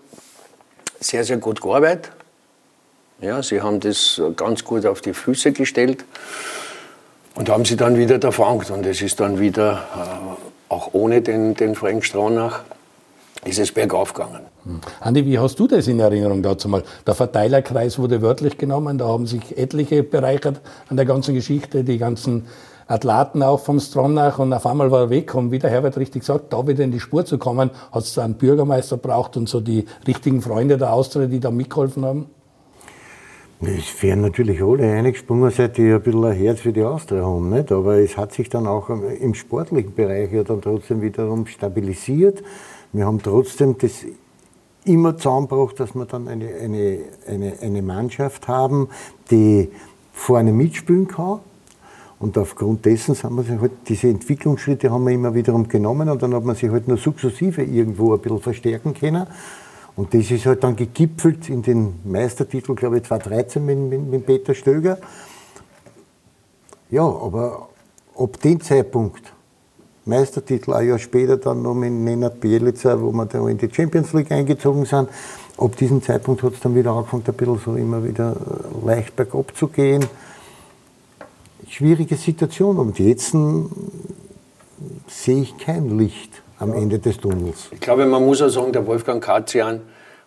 sehr, sehr gut gearbeitet. Ja, sie haben das ganz gut auf die Füße gestellt und haben sie dann wieder der Frank. Und es ist dann wieder, äh, auch ohne den, den Frank Stronach, ist es bergauf gegangen. Hm. Andi, wie hast du das in Erinnerung dazu mal? Der Verteilerkreis wurde wörtlich genommen, da haben sich etliche bereichert an der ganzen Geschichte, die ganzen Athleten auch vom Stronach, und auf einmal war er weg, und wie der Herbert richtig sagt, da wieder in die Spur zu kommen, hat es einen Bürgermeister gebraucht und so die richtigen Freunde der Austria, die da mitgeholfen haben? Es wären natürlich alle eingesprungen, seit die ein bisschen ein Herz für die Austria haben, nicht? Aber es hat sich dann auch im sportlichen Bereich ja dann trotzdem wiederum stabilisiert. Wir haben trotzdem das immer zusammengebracht, dass wir dann eine, eine, eine, eine Mannschaft haben, die vorne mitspielen kann. Und aufgrund dessen haben wir sich halt, diese Entwicklungsschritte haben wir immer wiederum genommen, und dann hat man sich halt nur sukzessive irgendwo ein bisschen verstärken können. Und das ist halt dann gegipfelt in den Meistertitel, glaube ich, zweitausenddreizehn mit, mit, mit Peter Stöger. Ja, aber ab dem Zeitpunkt, Meistertitel, ein Jahr später dann noch mit Nenad Bjelica, wo wir da in die Champions League eingezogen sind, ab diesem Zeitpunkt hat es dann wieder angefangen, ein bisschen so immer wieder leicht bergab zu gehen. Schwierige Situation, und jetzt sehe ich kein Licht am Ende des Tunnels. Ich glaube, man muss auch sagen, der Wolfgang Katzian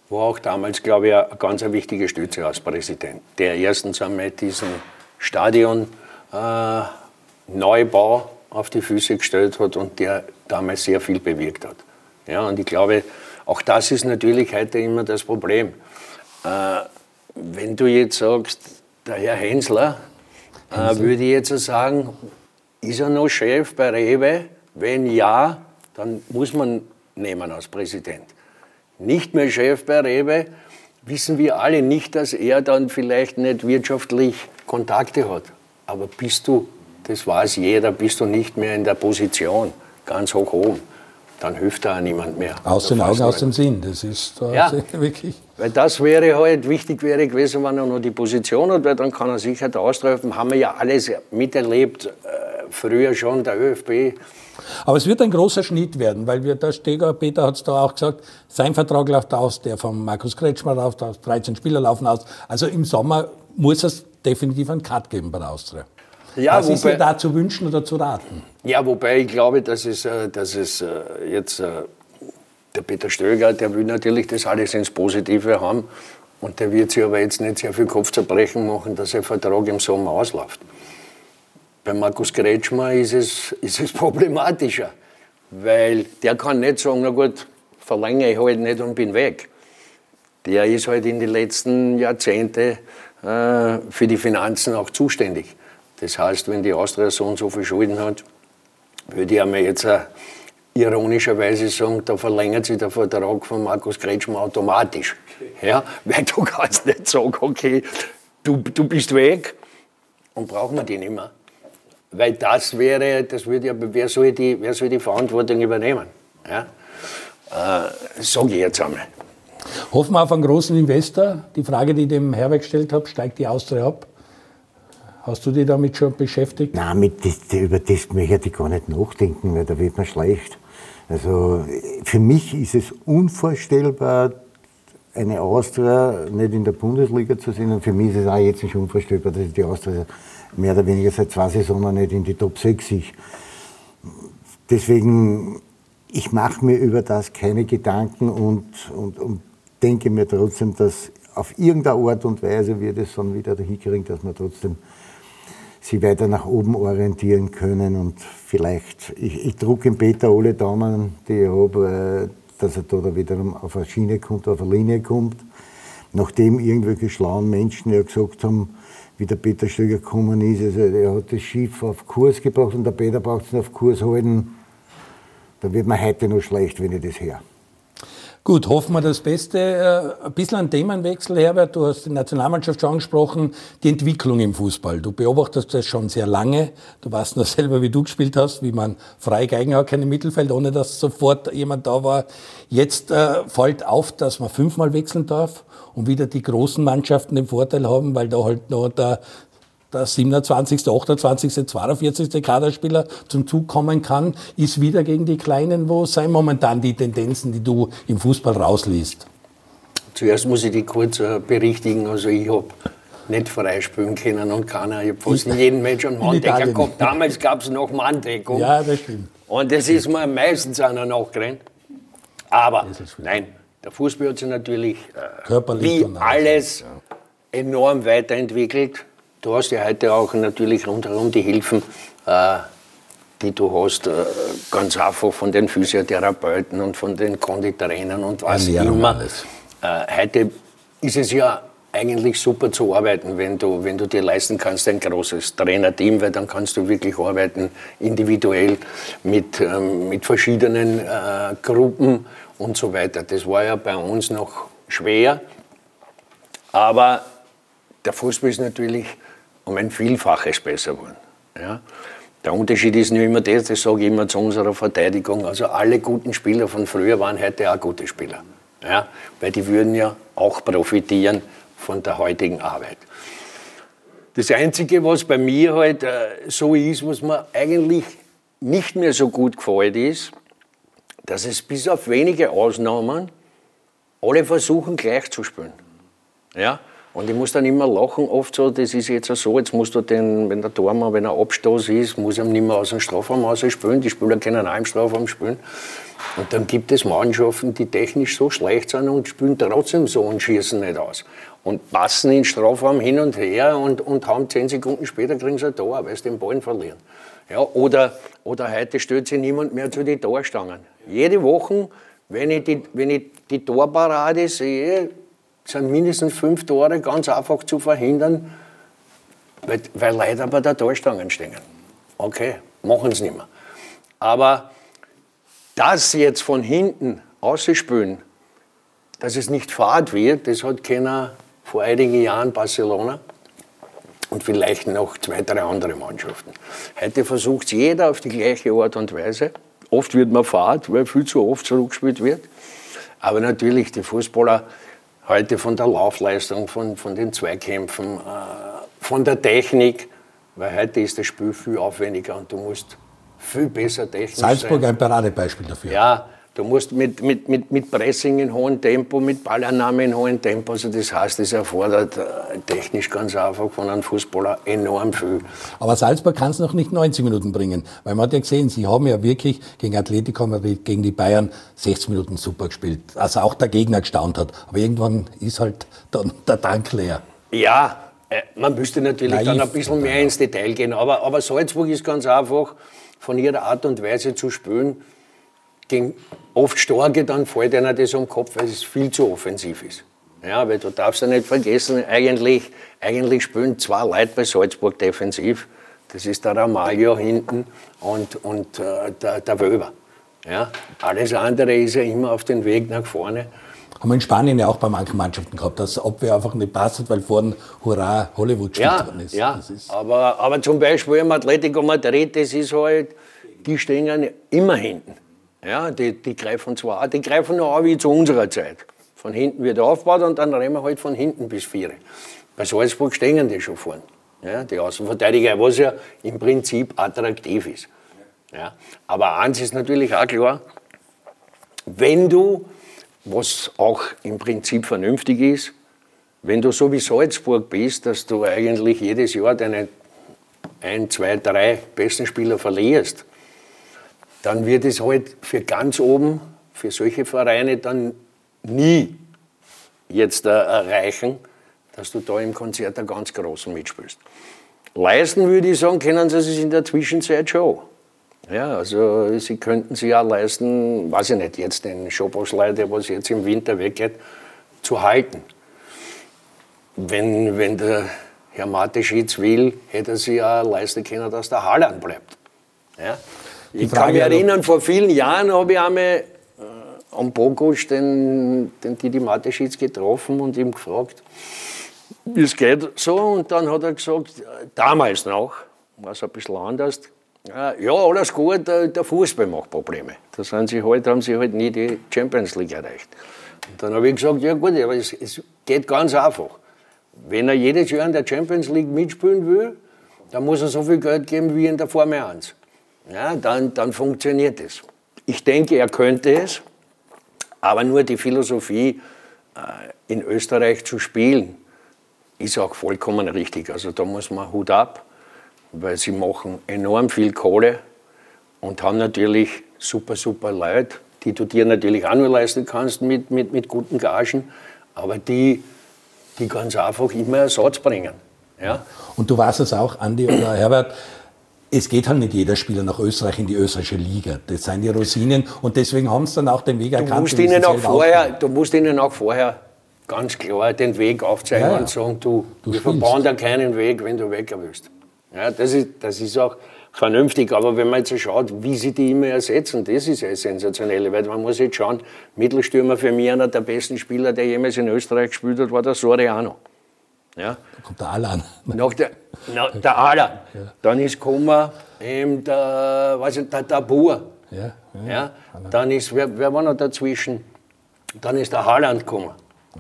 war auch damals, glaube ich, eine ganz wichtige Stütze als Präsident. Der erstens einmal diesen Stadion-Neubau auf die Füße gestellt hat und der damals sehr viel bewirkt hat. Ja, und ich glaube, auch das ist natürlich heute immer das Problem. Äh, wenn du jetzt sagst, der Herr Hensler, äh, würde ich jetzt sagen, ist er noch Chef bei Rewe? Wenn ja, dann muss man nehmen als Präsident. Nicht mehr Chef bei Rewe, wissen wir alle nicht, dass er dann vielleicht nicht wirtschaftlich Kontakte hat. Aber bist du, das weiß jeder, bist du nicht mehr in der Position, ganz hoch oben, dann hilft da niemand mehr. Aus den Augen, aus dem Sinn, das ist äh, ja, wirklich... Weil das wäre halt, wichtig wäre gewesen, wenn er noch die Position hat, weil dann kann er sicher da austreffen, haben wir ja alles miterlebt, äh, früher schon, der ÖFB. Aber es wird ein großer Schnitt werden, weil wir, der Steger, Peter hat es da auch gesagt, sein Vertrag läuft aus, der von Markus Kretschmer läuft aus, dreizehn Spieler laufen aus. Also im Sommer muss es definitiv einen Cut geben bei der Austria. Ja, was wobei, ist ja da zu wünschen oder zu raten? Ja, wobei ich glaube, dass es, dass es jetzt, der Peter Stöger, der will natürlich das alles ins Positive haben, und der wird sich aber jetzt nicht sehr viel Kopfzerbrechen machen, dass der Vertrag im Sommer ausläuft. Bei Markus Kretschmer ist es, ist es problematischer, weil der kann nicht sagen, na gut, verlange ich halt nicht und bin weg. Der ist halt in den letzten Jahrzehnten äh, für die Finanzen auch zuständig. Das heißt, wenn die Austria so und so viel Schulden hat, würde ich mir jetzt äh, ironischerweise sagen, da verlängert sich der Vertrag von Markus Kretschmer automatisch. Ja? Weil du kannst nicht sagen, okay, du, du bist weg und brauchen wir die nicht mehr. Weil das wäre, das würde ja, wer soll die, wer soll die Verantwortung übernehmen? Ja? Äh, sag ich jetzt einmal. Hoffen wir auf einen großen Investor. Die Frage, die ich dem Herbert gestellt habe, steigt die Austria ab? Hast du dich damit schon beschäftigt? Nein, mit das, über das möchte ich gar nicht nachdenken, weil da wird man schlecht. Also für mich ist es unvorstellbar, eine Austria nicht in der Bundesliga zu sehen. Und für mich ist es auch jetzt nicht unvorstellbar, dass die Austria mehr oder weniger seit zwei Saisonen nicht in die Top sechs ist. Deswegen, ich mache mir über das keine Gedanken und, und, und denke mir trotzdem, dass auf irgendeine Art und Weise wird es dann wieder hinkriegen, dass wir trotzdem sie weiter nach oben orientieren können. Und vielleicht, ich, ich drücke dem Peter alle Daumen, die ich habe, dass er da wiederum auf eine Schiene kommt, auf eine Linie kommt. Nachdem irgendwelche schlauen Menschen ja gesagt haben, wie der Peter Stöger gekommen ist, also er hat das Schiff auf Kurs gebracht und der Peter braucht es auf Kurs halten, dann wird man heute noch schlecht, wenn ich das höre. Gut, hoffen wir das Beste. Ein bisschen ein Themenwechsel, Herbert, du hast die Nationalmannschaft schon angesprochen, die Entwicklung im Fußball. Du beobachtest das schon sehr lange, du weißt noch selber, wie du gespielt hast, wie man frei geigen hat, kein Mittelfeld, ohne dass sofort jemand da war. Jetzt äh, fällt auf, dass man fünfmal wechseln darf und wieder die großen Mannschaften den Vorteil haben, weil da halt noch der der siebenundzwanzigste., achtundzwanzigste., zweiundvierzigste. Kaderspieler zum Zug kommen kann, ist wieder gegen die Kleinen. Wo sind momentan die Tendenzen, die du im Fußball rausliest? Zuerst muss ich dich kurz berichtigen. Also ich habe nicht freispielen können und keiner. Ich habe fast in jedem Match einen Manndecker gehabt. Damals gab es noch Manndeckung. Ja, das stimmt. Und das ist mir meistens einer nachgerannt. Aber nein, der Fußball hat sich natürlich äh, körperlich wie alles ja. enorm weiterentwickelt. Du hast ja heute auch natürlich rundherum die Hilfen, äh, die du hast, äh, ganz einfach von den Physiotherapeuten und von den Konditorern und was ja, immer. Äh, heute ist es ja eigentlich super zu arbeiten, wenn du, wenn du dir leisten kannst, ein großes Trainerteam, weil dann kannst du wirklich arbeiten, individuell mit, ähm, mit verschiedenen äh, Gruppen und so weiter. Das war ja bei uns noch schwer, aber der Fußball ist natürlich um ein Vielfaches besser geworden. Ja? Der Unterschied ist nur immer das, das sage ich immer zu unserer Verteidigung, also alle guten Spieler von früher waren heute auch gute Spieler. Ja? Weil die würden ja auch profitieren von der heutigen Arbeit. Das Einzige, was bei mir halt äh, so ist, was mir eigentlich nicht mehr so gut gefällt, ist, dass es bis auf wenige Ausnahmen alle versuchen, gleich zu spielen. Ja? Und ich muss dann immer lachen, oft so, das ist jetzt so, jetzt musst du den, wenn der Tormann, wenn er Abstoß ist, muss er nicht mehr aus dem Strafraum raus spielen, die Spieler können auch im Strafraum spielen. Und dann gibt es Mannschaften, die technisch so schlecht sind und spielen trotzdem so und schießen nicht aus. Und passen in den Strafraum hin und her und, und haben zehn Sekunden später kriegen sie ein Tor, weil sie den Ball verlieren. Ja, oder, oder heute stellt sich niemand mehr zu den Torstangen. Jede Woche, wenn ich die, wenn ich die Torparade sehe, sind mindestens fünf Tore ganz einfach zu verhindern, weil, weil Leute bei der Torstange stehen. Okay, machen es nicht mehr. Aber das jetzt von hinten auszuspülen, dass es nicht fad wird, das hat keiner vor einigen Jahren Barcelona und vielleicht noch zwei, drei andere Mannschaften. Heute versucht es jeder auf die gleiche Art und Weise. Oft wird man fad, weil viel zu oft zurückgespielt wird. Aber natürlich, die Fußballer heute von der Laufleistung, von, von den Zweikämpfen, äh, von der Technik, weil heute ist das Spiel viel aufwendiger und du musst viel besser technisch sein. Salzburg ein Paradebeispiel dafür. Ja, du musst mit, mit, mit, mit Pressing in hohem Tempo, mit Ballannahme in hohem Tempo, also das heißt, das erfordert äh, technisch ganz einfach von einem Fußballer enorm viel. Aber Salzburg kann es noch nicht neunzig Minuten bringen, weil man hat ja gesehen, sie haben ja wirklich gegen Atletico Madrid, gegen die Bayern sechzig Minuten super gespielt, also auch der Gegner gestaunt hat, aber irgendwann ist halt dann der Tank leer. Ja, äh, man müsste natürlich Naiv dann ein bisschen mehr ins Detail gehen, aber, aber Salzburg ist ganz einfach, von ihrer Art und Weise zu spielen, gegen oft Starke, dann fällt einer das um den Kopf, weil es viel zu offensiv ist. Ja, weil du darfst ja nicht vergessen, eigentlich, eigentlich spielen zwei Leute bei Salzburg defensiv. Das ist der Ramalho hinten und, und äh, der, der Wöber. Ja, alles andere ist ja immer auf den Weg nach vorne. Haben wir in Spanien ja auch bei manchen Mannschaften gehabt, dass Abwehr einfach nicht passt, weil vorne Hurra Hollywood gespielt ja, worden ist. Ja, das ist aber, aber zum Beispiel im Atletico Madrid, das ist halt, die stehen ja immer hinten. Ja, die, die greifen zwar, die greifen noch an wie zu unserer Zeit. Von hinten wird aufgebaut und dann rennen wir halt von hinten bis vier. Bei Salzburg stehen die schon vorne, ja, die Außenverteidiger, was ja im Prinzip attraktiv ist. Ja, aber eins ist natürlich auch klar, wenn du, was auch im Prinzip vernünftig ist, wenn du so wie Salzburg bist, dass du eigentlich jedes Jahr deine ein, zwei, drei besten Spieler verlierst, dann wird es halt für ganz oben, für solche Vereine dann nie jetzt erreichen, dass du da im Konzert der ganz Großen mitspielst. Leisten würde ich sagen, können sie es in der Zwischenzeit schon. Ja, also sie könnten sich auch leisten, weiß ich nicht, jetzt den Schobos-Leiter, der was jetzt im Winter weggeht, zu halten. Wenn, wenn der Herr Mateschitz will, hätte er sich auch leisten können, dass der Alan bleibt. Ja? Ich kann mich erinnern, vor vielen Jahren habe ich einmal äh, am Bogusch den, den Didi Mateschitz getroffen und ihm gefragt, wie es geht so. Und dann hat er gesagt, damals noch, war es ein bisschen anders, ja, alles gut, der Fußball macht Probleme. Da sind sie halt, haben sie halt nie die Champions League erreicht. Und dann habe ich gesagt, ja gut, aber es, es geht ganz einfach. Wenn er jedes Jahr in der Champions League mitspielen will, dann muss er so viel Geld geben wie in der Formel eins. Ja, dann, dann funktioniert es. Ich denke, er könnte es, aber nur die Philosophie, in Österreich zu spielen, ist auch vollkommen richtig. Also da muss man Hut ab, weil sie machen enorm viel Kohle und haben natürlich super, super Leute, die du dir natürlich auch nur leisten kannst mit, mit, mit guten Gagen, aber die, die ganz einfach immer Ersatz bringen. Ja? Und du weißt es auch, Andi oder Herbert, es geht halt nicht jeder Spieler nach Österreich in die österreichische Liga. Das sind die Rosinen und deswegen haben sie dann auch den Weg du erkannt. Musst ihnen auch vorher, du musst ihnen auch vorher ganz klar den Weg aufzeigen, ja, ja, und sagen, du, du wir verbauen da keinen Weg, wenn du weg willst. Ja, das ist, das ist auch vernünftig, aber wenn man jetzt so schaut, wie sie die immer ersetzen, das ist ja sensationell, weil man muss jetzt schauen, Mittelstürmer für mich einer der besten Spieler, der jemals in Österreich gespielt hat, war der Soriano. Ja. Da kommt der Alan. Nach der, na, der Alan. Ja. Dann ist gekommen ähm, der, weiß ich, der Tabur. Ja, ja, ja. Dann ist, wer, wer war noch dazwischen? Dann ist der Haaland gekommen.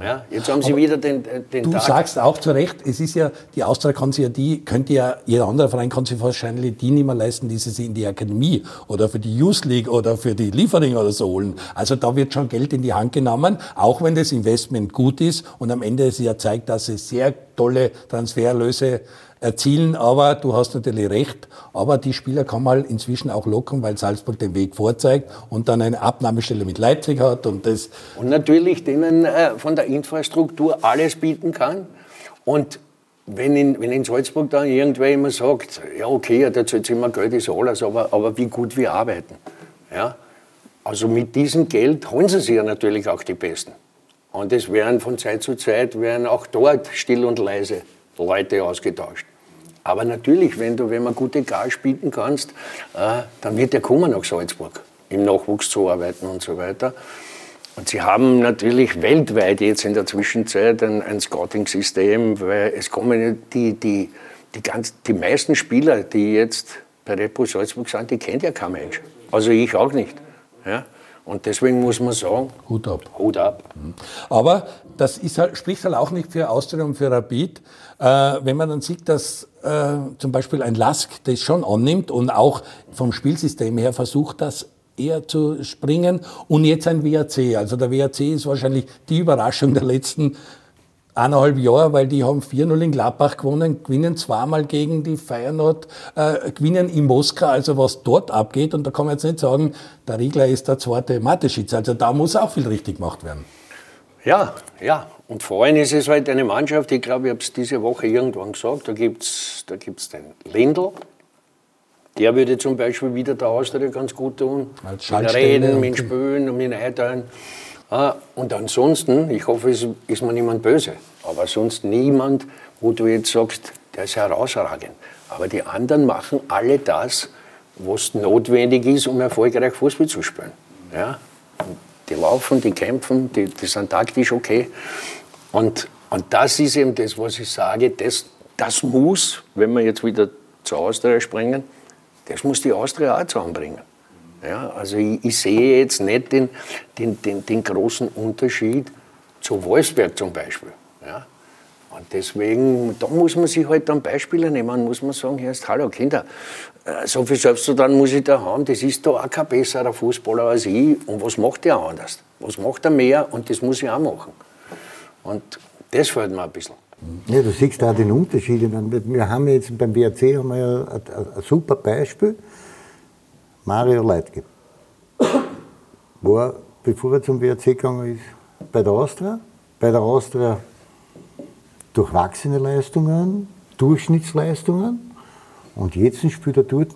Ja, jetzt haben sie aber wieder den, den du Tag. Sagst auch zu Recht, es ist ja, die Austria kann sich ja die, könnte ja, jeder andere Verein kann sich wahrscheinlich die nicht mehr leisten, die sie in die Akademie oder für die Youth League oder für die Liefering oder so holen. Also da wird schon Geld in die Hand genommen, auch wenn das Investment gut ist und am Ende ist ja zeigt, dass sie sehr tolle Transfererlöse erzielen, aber du hast natürlich recht, aber die Spieler kann man inzwischen auch lockern, weil Salzburg den Weg vorzeigt und dann eine Abnahmestelle mit Leipzig hat und das... Und natürlich denen äh, von der Infrastruktur alles bieten kann und wenn in, wenn in Salzburg dann irgendwer immer sagt, ja okay, da zahlt immer Geld, ist alles, aber, aber wie gut wir arbeiten. Ja? Also mit diesem Geld holen sie sich ja natürlich auch die Besten. Und es werden von Zeit zu Zeit, werden auch dort still und leise Leute ausgetauscht. Aber natürlich, wenn du, wenn man gute Gage bieten kannst, äh, dann wird der kommen nach Salzburg, im Nachwuchs zu arbeiten und so weiter. Und sie haben natürlich weltweit jetzt in der Zwischenzeit ein, ein Scouting-System, weil es kommen die, die, die, ganz, die meisten Spieler, die jetzt bei Red Bull Salzburg sind, die kennt ja kein Mensch. Also ich auch nicht. Ja? Und deswegen muss man sagen, Hut ab. Hut ab. Aber das ist halt, spricht halt auch nicht für Austria und für Rapid, äh, wenn man dann sieht, dass äh, zum Beispiel ein Lask das schon annimmt und auch vom Spielsystem her versucht, das eher zu springen. Und jetzt ein W A C. Also der W A C ist wahrscheinlich die Überraschung der letzten eineinhalb Jahre, weil die haben vier null in Gladbach gewonnen, gewinnen zweimal gegen die Feyenoord, äh, gewinnen in Moskau, also was dort abgeht. Und da kann man jetzt nicht sagen, der Riegler ist der zweite Mateschitz. Also da muss auch viel richtig gemacht werden. Ja, ja. Und vor allem ist es halt eine Mannschaft, ich glaube, ich habe es diese Woche irgendwann gesagt, da gibt es da gibt's den Lindl, der würde zum Beispiel wieder der Austria ganz gut tun, mit Reden, mit Spülen und mit Einteilen. Ah, und ansonsten, ich hoffe, es ist mir niemand böse, aber sonst niemand, wo du jetzt sagst, der ist herausragend. Aber die anderen machen alle das, was notwendig ist, um erfolgreich Fußball zu spielen. Ja? Die laufen, die kämpfen, die, die sind taktisch okay. Und, und das ist eben das, was ich sage, das, das muss, wenn wir jetzt wieder zur Austria springen, das muss die Austria auch zusammenbringen. Ja, also ich, ich sehe jetzt nicht den, den, den, den großen Unterschied zu Wolfsberg zum Beispiel. Ja? Und deswegen, da muss man sich halt dann Beispiele nehmen, muss man sagen, erst, hallo Kinder, so viel Selbstvertrauen muss ich da haben, das ist da auch kein besserer Fußballer als ich und was macht der anders? Was macht er mehr und das muss ich auch machen. Und das fehlt mir ein bisschen. Ja, du siehst da den Unterschied. Wir haben jetzt beim W R C haben wir ja ein, ein super Beispiel. Mario Leitgeb war, bevor er zum W R C gegangen ist, bei der Austria. Bei der Austria durchwachsene Leistungen, Durchschnittsleistungen. Und jetzt spielt er dort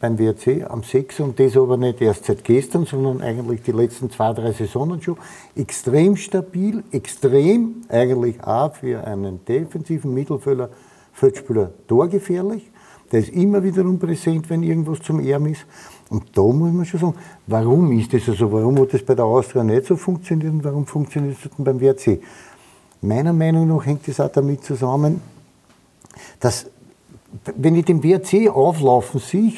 beim W R C am sechsten und das aber nicht erst seit gestern, sondern eigentlich die letzten zwei, drei Saisonen schon. Extrem stabil, extrem eigentlich auch für einen defensiven Mittelfeldspieler torgefährlich. Der ist immer wiederum präsent, wenn irgendwas zum Erben ist. Und da muss man schon sagen, warum ist das so? Also, warum hat das bei der Austria nicht so funktioniert und warum funktioniert es beim W R C? Meiner Meinung nach hängt das auch damit zusammen, dass, wenn ich den W R C auflaufen sehe,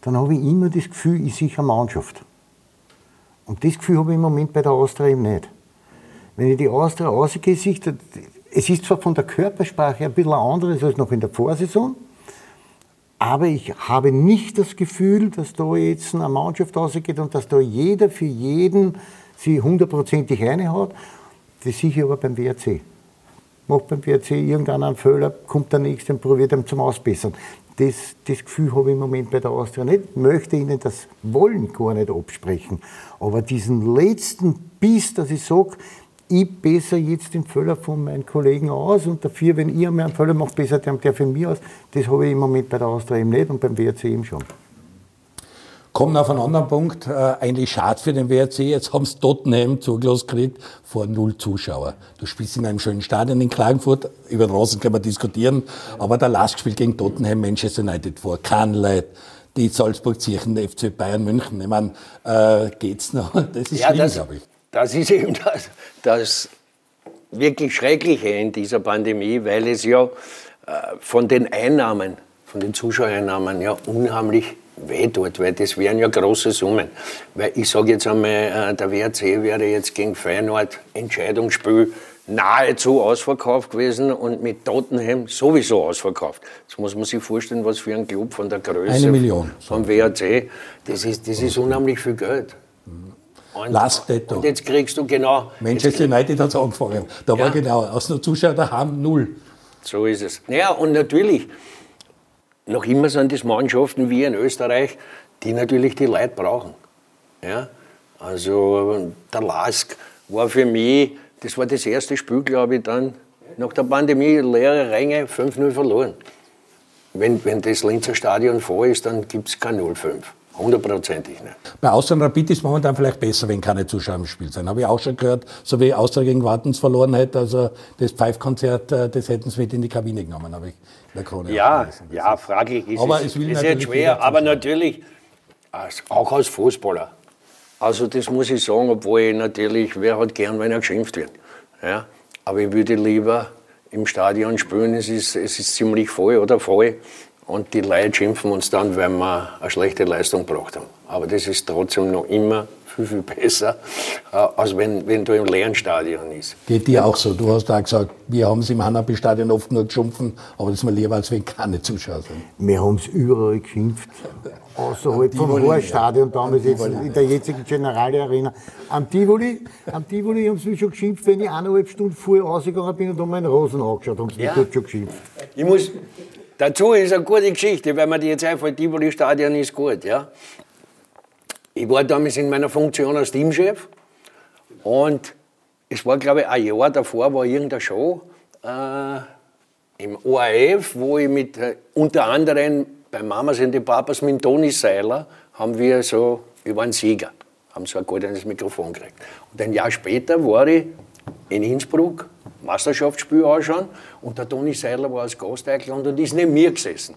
dann habe ich immer das Gefühl, ich sehe eine Mannschaft. Und das Gefühl habe ich im Moment bei der Austria eben nicht. Wenn ich die Austria rausgehe, sehe ich, es ist zwar von der Körpersprache ein bisschen anderes als noch in der Vorsaison, aber ich habe nicht das Gefühl, dass da jetzt eine Mannschaft rausgeht und dass da jeder für jeden sie hundertprozentig reinhaut. Das sehe ich aber beim W R C. Macht beim W R C irgendeinen Fehler, kommt der Nächste und probiert ihn zum Ausbessern. Das, das Gefühl habe ich im Moment bei der Austria nicht. Ich möchte Ihnen das Wollen gar nicht absprechen. Aber diesen letzten Biss, dass ich sage, ich besser jetzt den Fehler von meinen Kollegen aus und dafür, wenn ihr mir einen Fehler macht, besser der für mich aus, das habe ich im Moment bei der Austria eben nicht und beim W R C eben schon. Kommen auf einen anderen Punkt. Äh, eigentlich schade für den W R C. Jetzt haben sie Tottenham zugelassen gekriegt vor null Zuschauer. Du spielst in einem schönen Stadion in Klagenfurt. Über den Rasen können wir diskutieren. Aber der Lask spielt gegen Tottenham Manchester United vor. Kein Leid. Die Salzburg-Zirchen, der F C Bayern München. Ich meine, äh, geht's noch? Das ist ja, schlimm, glaube ich. Das ist eben das, das wirklich Schreckliche in dieser Pandemie, weil es ja äh, von den Einnahmen, von den Zuschauereinnahmen ja unheimlich weh tut, weil das wären ja große Summen. Weil ich sage jetzt einmal, der W R C wäre jetzt gegen Feyenoord Entscheidungsspiel nahezu ausverkauft gewesen und mit Tottenham sowieso ausverkauft. Jetzt muss man sich vorstellen, was für ein Club von der Größe Eine Million. Vom W R C, das ist, das ist unheimlich viel Geld. Und, und jetzt kriegst du genau... Manchester United hat es angefangen. Da ja. war genau, aus den Zuschauern daheim null. So ist es. Naja, und natürlich... Noch immer sind das Mannschaften wie in Österreich, die natürlich die Leute brauchen. Ja? Also der Lask war für mich, das war das erste Spiel, glaube ich, dann nach der Pandemie, leere Ränge, fünf null verloren. Wenn, wenn das Linzer Stadion voll ist, dann gibt es kein null fünf. Hundertprozentig nicht. Bei Austria Rapid ist es momentan vielleicht besser, wenn keine Zuschauer im Spiel sind. Habe ich auch schon gehört, so wie Austria gegen Wartens verloren hat, also das Pfeifkonzert, das hätten sie mit in die Kabine genommen, habe ich in der Krone. Ja, ja, fraglich ist aber es. Es will ist jetzt schwer, aber natürlich, auch als Fußballer. Also das muss ich sagen, obwohl ich natürlich, wer hat gern, wenn er geschimpft wird. Ja? Aber ich würde lieber im Stadion spielen, es ist, es ist ziemlich voll oder voll. Und die Leute schimpfen uns dann, weil wir eine schlechte Leistung gebracht haben. Aber das ist trotzdem noch immer viel, viel besser, äh, als wenn, wenn du im leeren Stadion bist. Geht dir auch so? Du hast auch gesagt, wir haben es im Hanapi-Stadion oft nur geschimpfen, aber das ist mir lieber, als wenn keine Zuschauer sind. Wir haben es überall geschimpft. Außerhalb vom Ruhrstadion, damals jetzt in der jetzigen Generali-Arena. Am Tivoli, am Tivoli haben sie mich schon geschimpft, wenn ich eineinhalb Stunden vorher rausgegangen bin und um meinen Rosen angeschaut, haben sie mich dort schon geschimpft. Ich muss... Dazu ist eine gute Geschichte, weil man die jetzt einfach, Tivoli-Stadion ist gut, ja. Ich war damals in meiner Funktion als Teamchef und es war, glaube ich, ein Jahr davor war irgendeine Show äh, im O R F, wo ich mit, äh, unter anderem bei Mamas and the Papas mit Toni Seiler, haben wir so, ich war ein Sieger, haben so ein goldenes Mikrofon gekriegt. Und ein Jahr später war ich in Innsbruck, Meisterschaftsspiel anschauen und der Toni Seiler war als Gast eingeladen und ist neben mir gesessen.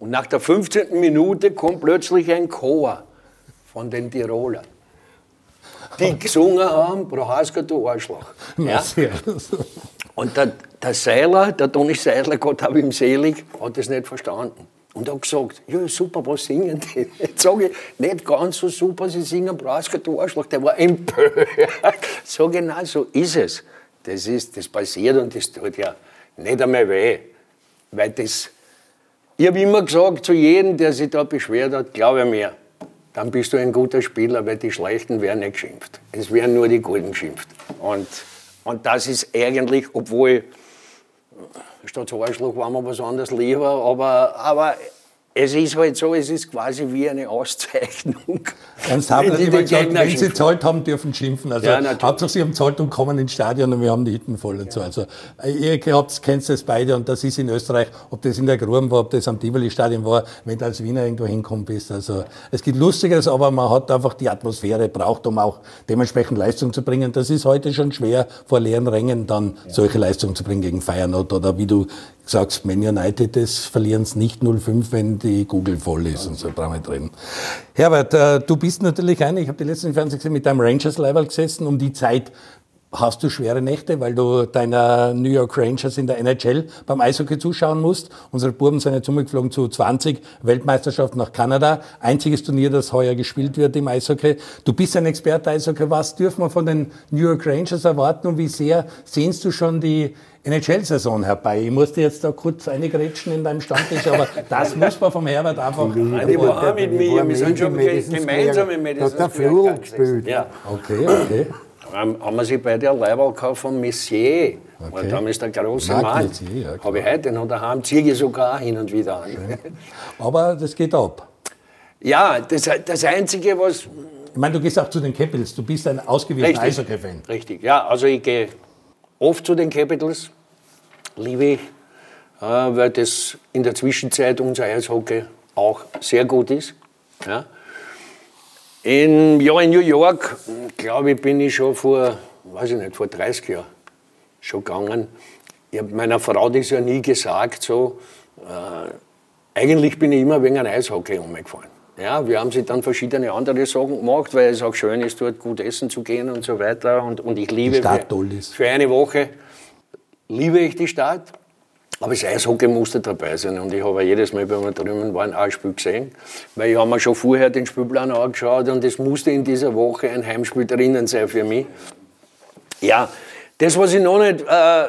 Und nach der fünfzehnten Minute kommt plötzlich ein Chor von den Tirolern, die gesungen haben, Prohaska, du Arschloch. Ja? Und der, der Seiler, der Toni Seiler, Gott hab ihn selig, hat das nicht verstanden. Und hat gesagt, ja super, was singen die? Jetzt sage ich, nicht ganz so super, sie singen Prohaska, du Arschloch, der war empört. So genau so ist es. Das ist, das passiert und das tut ja nicht einmal weh, weil das, ich habe immer gesagt zu jedem, der sich da beschwert hat, glaube mir, dann bist du ein guter Spieler, weil die Schlechten werden nicht geschimpft. Es werden nur die Guten geschimpft. Und, und das ist eigentlich, obwohl, statt Arschloch war mir was anderes lieber, aber, aber es ist halt so, es ist quasi wie eine Auszeichnung. Ernst haben die gesagt, wenn sie zahlt haben, dürfen schimpfen. Also ja, Hauptsache sie haben zahlt und kommen ins Stadion und wir haben die Hitten voll und so. Ja. Also ihr habt, kennt das beide und das ist in Österreich, ob das in der Gruben war, ob das am Tivoli-Stadion war, wenn du als Wiener irgendwo hinkommen bist. Also es gibt Lustiges, aber man hat einfach die Atmosphäre braucht, um auch dementsprechend Leistung zu bringen. Das ist heute schon schwer, vor leeren Rängen dann ja. solche Leistung zu bringen gegen Feyenoord oder wie du sagst, Man United, das verlieren es nicht null fünf, wenn die die Google voll ist und so dran drin. Herbert, äh, du bist natürlich einer, ich habe die letzten Fernsehen gesehen, mit deinem Rangers-Leiberl gesessen, um die Zeit hast du schwere Nächte, weil du deiner New York Rangers in der N H L beim Eishockey zuschauen musst. Unsere Buben sind jetzt umgeflogen zu U zwanzig, Weltmeisterschaft nach Kanada, einziges Turnier, das heuer gespielt wird im Eishockey. Du bist ein Experte Eishockey, was dürfen wir von den New York Rangers erwarten und wie sehr sehnst du schon die N H L-Saison herbei? Ich musste jetzt da kurz reingrätschen in deinem Stammtisch, aber das muss man vom Herbert einfach... Nein, ich war auch mit mir, wir sind schon gemeinsam im Madison Square Garden gespielt. Ja. Okay, okay. Haben wir sich beide ein Leiberl gekauft von Messier. Okay. Weil damals der große Mark Mann. Ja, habe ich heute noch daheim, ziehe ich sogar hin und wieder an. Schön. Aber das geht ab. Ja, das, das Einzige, was... Ich meine, du gehst auch zu den Capitals, du bist ein ausgewiesener Eishockey-Fan. Richtig, ja, also ich gehe oft zu den Capitals, liebe ich, weil das in der Zwischenzeit unser Eishockey auch sehr gut ist. Ja. In, ja, in New York, glaube ich, bin ich schon vor, weiß ich nicht, vor dreißig Jahren schon gegangen. Ich habe meiner Frau das ja nie gesagt, so, äh, eigentlich bin ich immer wegen einem Eishockey umgefahren. Ja, wir haben sich dann verschiedene andere Sachen gemacht, weil es auch schön ist, dort gut essen zu gehen und so weiter. Und, und ich liebe, die Stadt für, toll ist. Für eine Woche liebe ich die Stadt, aber das Eishockey musste dabei sein. Und ich habe jedes Mal, wenn wir drüben waren, auch ein Spiel gesehen. Weil ich habe mir schon vorher den Spielplan angeschaut und es musste in dieser Woche ein Heimspiel drinnen sein für mich. Ja, das, was ich noch nicht äh,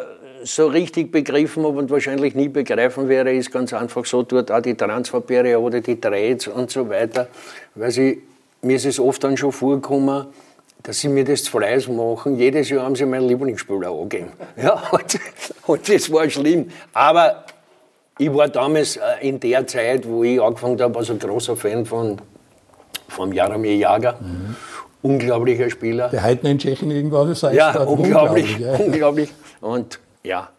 so richtig begriffen habe und wahrscheinlich nie begreifen werde, ist ganz einfach so, dort auch die Transferperiode, die Trades und so weiter. Weil sie, mir ist es oft dann schon vorgekommen, dass sie mir das zu Fleiß machen. Jedes Jahr haben sie meinen Lieblingsspieler angegeben. Ja, und, und das war schlimm. Aber ich war damals in der Zeit, wo ich angefangen habe, also ein großer Fan von, von Jaromir Jagr. Mhm. Unglaublicher Spieler. Der heute in Tschechien irgendwo auf der ja, unglaublich, unglaublich. Ja, unglaublich. Und ja,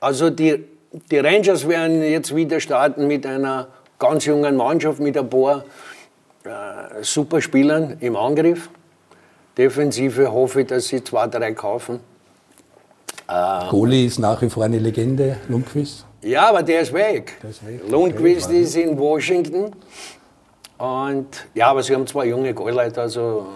also die, die Rangers werden jetzt wieder starten mit einer ganz jungen Mannschaft, mit ein paar äh, Superspielern im Angriff. Defensive hoffe ich, dass sie zwei, drei kaufen. Ähm, Goalie ist nach wie vor eine Legende, Lundqvist. Ja, aber der ist weg. Der ist weg. Lundqvist okay, ist in Washington. Und ja, aber sie haben zwei junge Goalleute. Also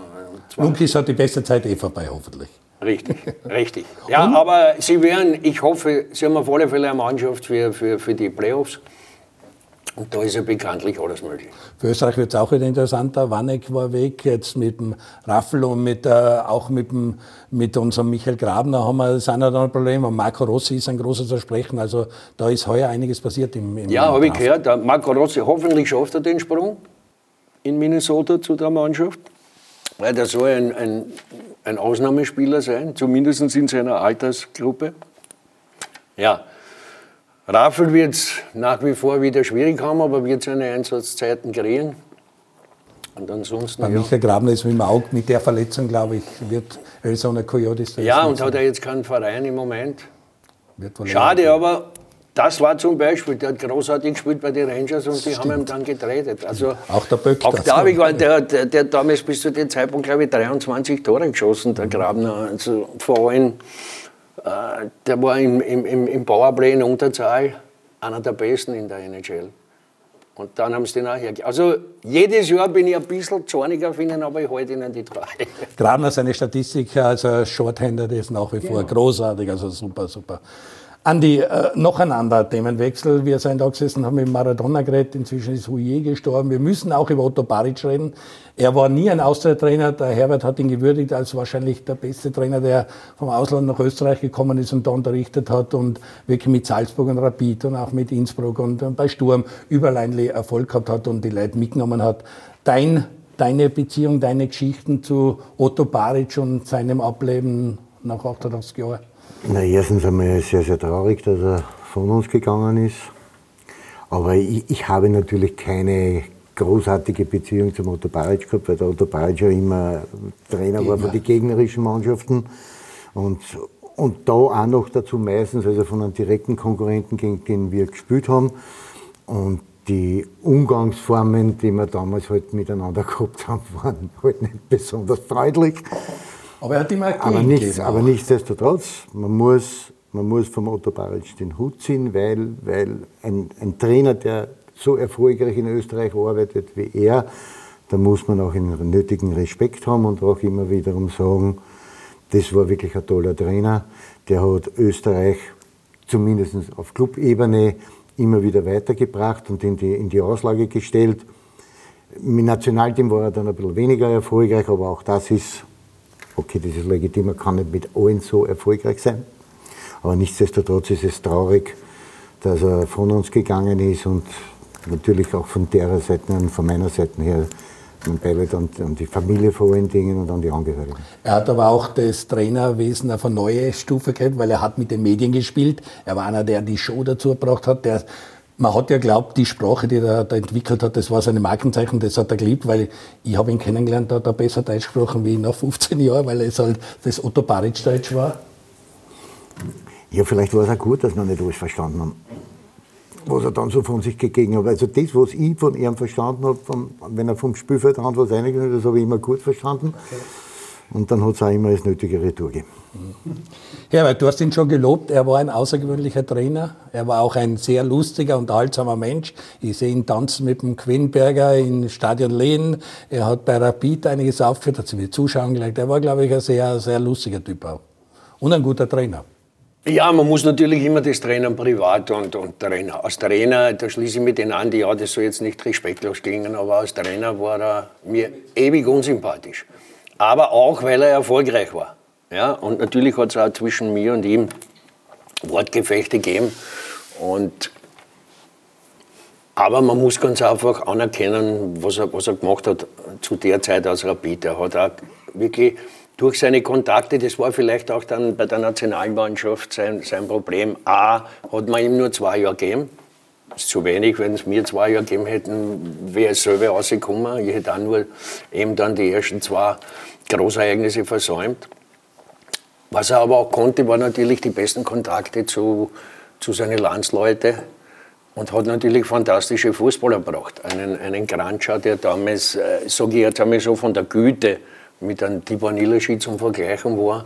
Lundqvist hat die beste Zeit eh vorbei, hoffentlich. Richtig, richtig. Ja, und? Aber sie werden, ich hoffe, sie haben auf alle Fälle eine Mannschaft für, für, für die Playoffs. Und da ist ja bekanntlich alles möglich. Für Österreich wird es auch wieder interessanter. Wanneck war weg, jetzt mit dem Raffel und mit, äh, auch mit, dem, mit unserem Michael Grabner haben wir sind ja dann ein Problem. Und Marco Rossi ist ein großer Versprechen. Also da ist heuer einiges passiert im, im Ja, habe ich gehört. Der Marco Rossi, hoffentlich schafft er den Sprung in Minnesota zu der Mannschaft. Weil der soll ein, ein, ein Ausnahmespieler sein, zumindest in seiner Altersgruppe. Ja. Raffel wird es nach wie vor wieder schwierig haben, aber wird seine Einsatzzeiten kriegen. Und ansonsten, bei ja. Michael Grabner ist mit dem Auge, mit der Verletzung, glaube ich, wird Arizona Coyotes... Ja, und hat er jetzt keinen Verein im Moment. Schade, aber das war zum Beispiel, der hat großartig gespielt bei den Rangers und die haben ihm dann getradet. Also auch der Böck. Auch da habe ich, weil der, der, der damals bis zu dem Zeitpunkt, glaube ich, dreiundzwanzig Tore geschossen, der Grabner. Also vor allem... Der war im, im, im Powerplay in Unterzahl einer der Besten in der N H L. Und dann haben sie den auch hergegeben. Also jedes Jahr bin ich ein bisschen zornig auf ihnen, aber ich halte ihnen die Treue. Grabner, seine Statistik als Shorthander, das ist nach wie vor genau. großartig, also super, super. Andi, äh, noch ein anderer Themenwechsel. Wir sind da gesessen, haben mit Maradona geredet, inzwischen ist Huillet gestorben. Wir müssen auch über Otto Baric reden. Er war nie ein Austria-Trainer. Der Herbert hat ihn gewürdigt als wahrscheinlich der beste Trainer, der vom Ausland nach Österreich gekommen ist und da unterrichtet hat und wirklich mit Salzburg und Rapid und auch mit Innsbruck und bei Sturm überall einen Erfolg gehabt hat und die Leute mitgenommen hat. Dein, deine Beziehung, deine Geschichten zu Otto Baric und seinem Ableben nach achtunddreißig Jahren? Na, erstens einmal ist es sehr, sehr traurig, dass er von uns gegangen ist. Aber ich, ich habe natürlich keine großartige Beziehung zum Otto Baric gehabt, weil der Otto Baric ja immer Trainer war für die gegnerischen Mannschaften. Und, und da auch noch dazu meistens, also von einem direkten Konkurrenten, gegen den wir gespielt haben. Und die Umgangsformen, die wir damals halt miteinander gehabt haben, waren halt nicht besonders freundlich. Aber er hat immer aber, nichts, aber nichtsdestotrotz, man muss, man muss vom Otto Baric den Hut ziehen, weil, weil ein, ein Trainer, der so erfolgreich in Österreich arbeitet wie er, da muss man auch den nötigen Respekt haben und auch immer wiederum sagen, Das war wirklich ein toller Trainer. Der hat Österreich zumindest auf Clubebene immer wieder weitergebracht und in die, in die Auslage gestellt. Mit Nationalteam war er dann ein bisschen weniger erfolgreich, aber auch das ist, okay, das ist legitim, man kann nicht mit allen so erfolgreich sein. Aber nichtsdestotrotz ist es traurig, dass er von uns gegangen ist und natürlich auch von derer Seite und von meiner Seite her mein Beileid an die Familie vor allen Dingen und an die Angehörigen. Er hat aber auch das Trainerwesen auf eine neue Stufe gehabt, weil er hat mit den Medien gespielt. Er war einer, der die Show dazu gebracht hat. Der, man hat ja geglaubt, die Sprache, die er da entwickelt hat, das war seine Markenzeichen, das hat er geliebt, weil ich habe ihn kennengelernt, da hat er besser Deutsch gesprochen wie nach fünfzehn Jahren, weil es halt das Otto Baric Deutsch war. Ja, vielleicht war es auch gut, dass wir nicht alles verstanden haben, was er dann so von sich gegeben hat. Also das, was ich von ihm verstanden habe, vom, wenn er vom Spielfeld an was reingegangen ist, das habe ich immer gut verstanden. Okay. Und dann hat es auch immer das nötige Retour gegeben. Herbert, du hast ihn schon gelobt, er war ein außergewöhnlicher Trainer, er war auch ein sehr lustiger und unterhaltsamer Mensch. Ich sehe ihn tanzen mit dem Quinberger im Stadion Lehn, er hat bei Rapid einiges aufgeführt, hat sich mit Zuschauern gelegt. Er war, glaube ich, ein sehr, sehr lustiger Typ auch. Und ein guter Trainer. Ja, man muss natürlich immer das Trainern privat und, und Trainer. Als Trainer, da schließe ich mit den Andi, ja, das soll jetzt nicht respektlos klingen, aber als Trainer war er mir ewig unsympathisch. Aber auch, weil er erfolgreich war. Ja, und natürlich hat es auch zwischen mir und ihm Wortgefechte gegeben. Und, aber man muss ganz einfach anerkennen, was er, was er gemacht hat zu der Zeit als Rapid. Er hat auch wirklich durch seine Kontakte, das war vielleicht auch dann bei der Nationalmannschaft sein, sein Problem, A, hat man ihm nur zwei Jahre gegeben. Das ist zu wenig, wenn es mir zwei Jahre gegeben hätten, wäre es selber rausgekommen. Ich hätte auch nur eben dann die ersten zwei Großereignisse versäumt. Was er aber auch konnte, war natürlich die besten Kontakte zu, zu seinen Landsleuten und hat natürlich fantastische Fußballer gebracht. Einen, einen Kranjčar, der damals, äh, sage ich jetzt einmal so von der Güte, mit einem Dietmar Niloschi zum Vergleichen war,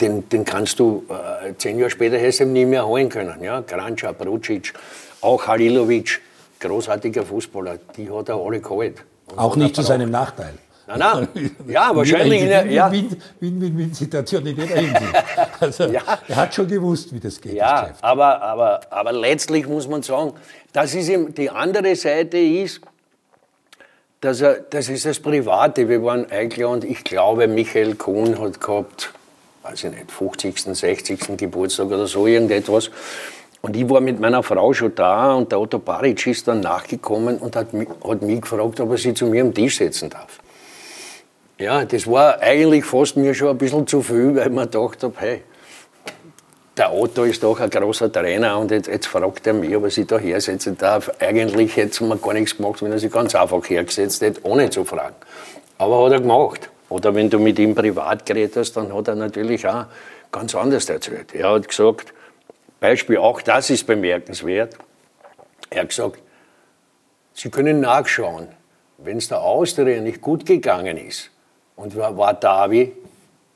den, den kannst du äh, zehn Jahre später hättest du ihm nie mehr holen können. Ja? Kranjčar, Brucic, auch Halilovic, großartiger Fußballer, die hat er alle geholt. Und auch nicht zu seinem Nachteil. Nein, nein. Ja, wahrscheinlich. Win-Win-Win-Situation in jeder Hinsicht. Also, ja. Er hat schon gewusst, wie das geht. Ja, das aber, aber, aber letztlich muss man sagen, das ist ihm, die andere Seite ist, das, das ist das Private. Wir waren eingeladen, ich glaube, Michael Kuhn hat gehabt, weiß ich nicht, fünfzigsten, sechzigsten Geburtstag oder so, irgendetwas. Und ich war mit meiner Frau schon da und der Otto Baric ist dann nachgekommen und hat, hat mich gefragt, ob er sich zu mir am Tisch setzen darf. Ja, das war eigentlich fast mir schon ein bisschen zu viel, weil ich mir gedacht habe, hey, der Otto ist doch ein großer Trainer und jetzt, jetzt fragt er mich, ob er sich da hersetzen darf. Eigentlich hätte es mir gar nichts gemacht, wenn er sich ganz einfach hergesetzt hätte, ohne zu fragen. Aber hat er gemacht. Oder wenn du mit ihm privat geredet hast, dann hat er natürlich auch ganz anders erzählt. Er hat gesagt, Beispiel, auch das ist bemerkenswert, er hat gesagt, Sie können nachschauen, wenn es der Austria nicht gut gegangen ist und war, war Davi,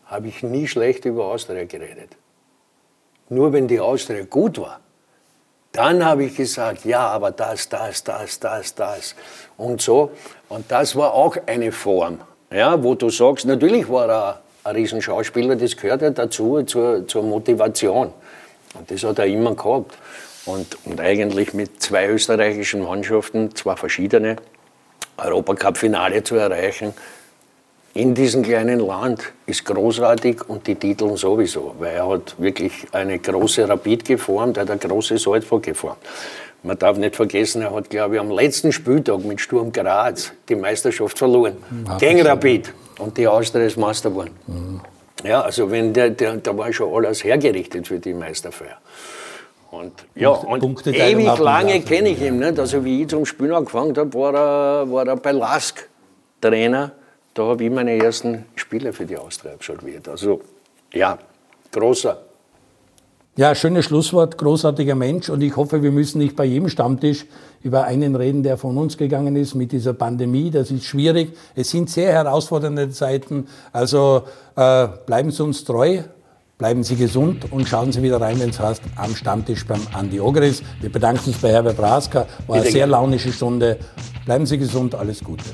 habe ich nie schlecht über Austria geredet. Nur wenn die Austria gut war, dann habe ich gesagt, ja, aber das, das, das, das, das und so. Und das war auch eine Form, ja, wo du sagst, natürlich war er ein Riesenschauspieler, das gehört ja dazu, zur, zur Motivation. Und das hat er immer gehabt. Und, und eigentlich mit zwei österreichischen Mannschaften, zwei verschiedene, Europacup-Finale zu erreichen, in diesem kleinen Land ist großartig und die Titel sowieso, weil er hat wirklich eine große Rapid geformt, er hat eine große Salzburg geformt. Man darf nicht vergessen, er hat, glaube ich, am letzten Spieltag mit Sturm Graz die Meisterschaft verloren, mhm. gegen Rapid und die Austria ist Meister geworden. Mhm. Ja, also wenn der, der, da war schon alles hergerichtet für die Meisterfeier. Und, ja, und Punkte ewig lange kenne ich ihn nicht. Also wie ich zum Spielen angefangen habe, war er, war er bei Lask Trainer. Da habe ich meine ersten Spiele für die Austria absolviert. Also, ja, großer. Ja, schönes Schlusswort, großartiger Mensch. Und ich hoffe, wir müssen nicht bei jedem Stammtisch über einen reden, der von uns gegangen ist mit dieser Pandemie. Das ist schwierig. Es sind sehr herausfordernde Zeiten. Also äh, bleiben Sie uns treu, bleiben Sie gesund und schauen Sie wieder rein, wenn es heißt, am Stammtisch beim Andi Ogris. Wir bedanken uns bei Herbert Prohaska. War eine sehr launische Stunde. Bleiben Sie gesund, alles Gute.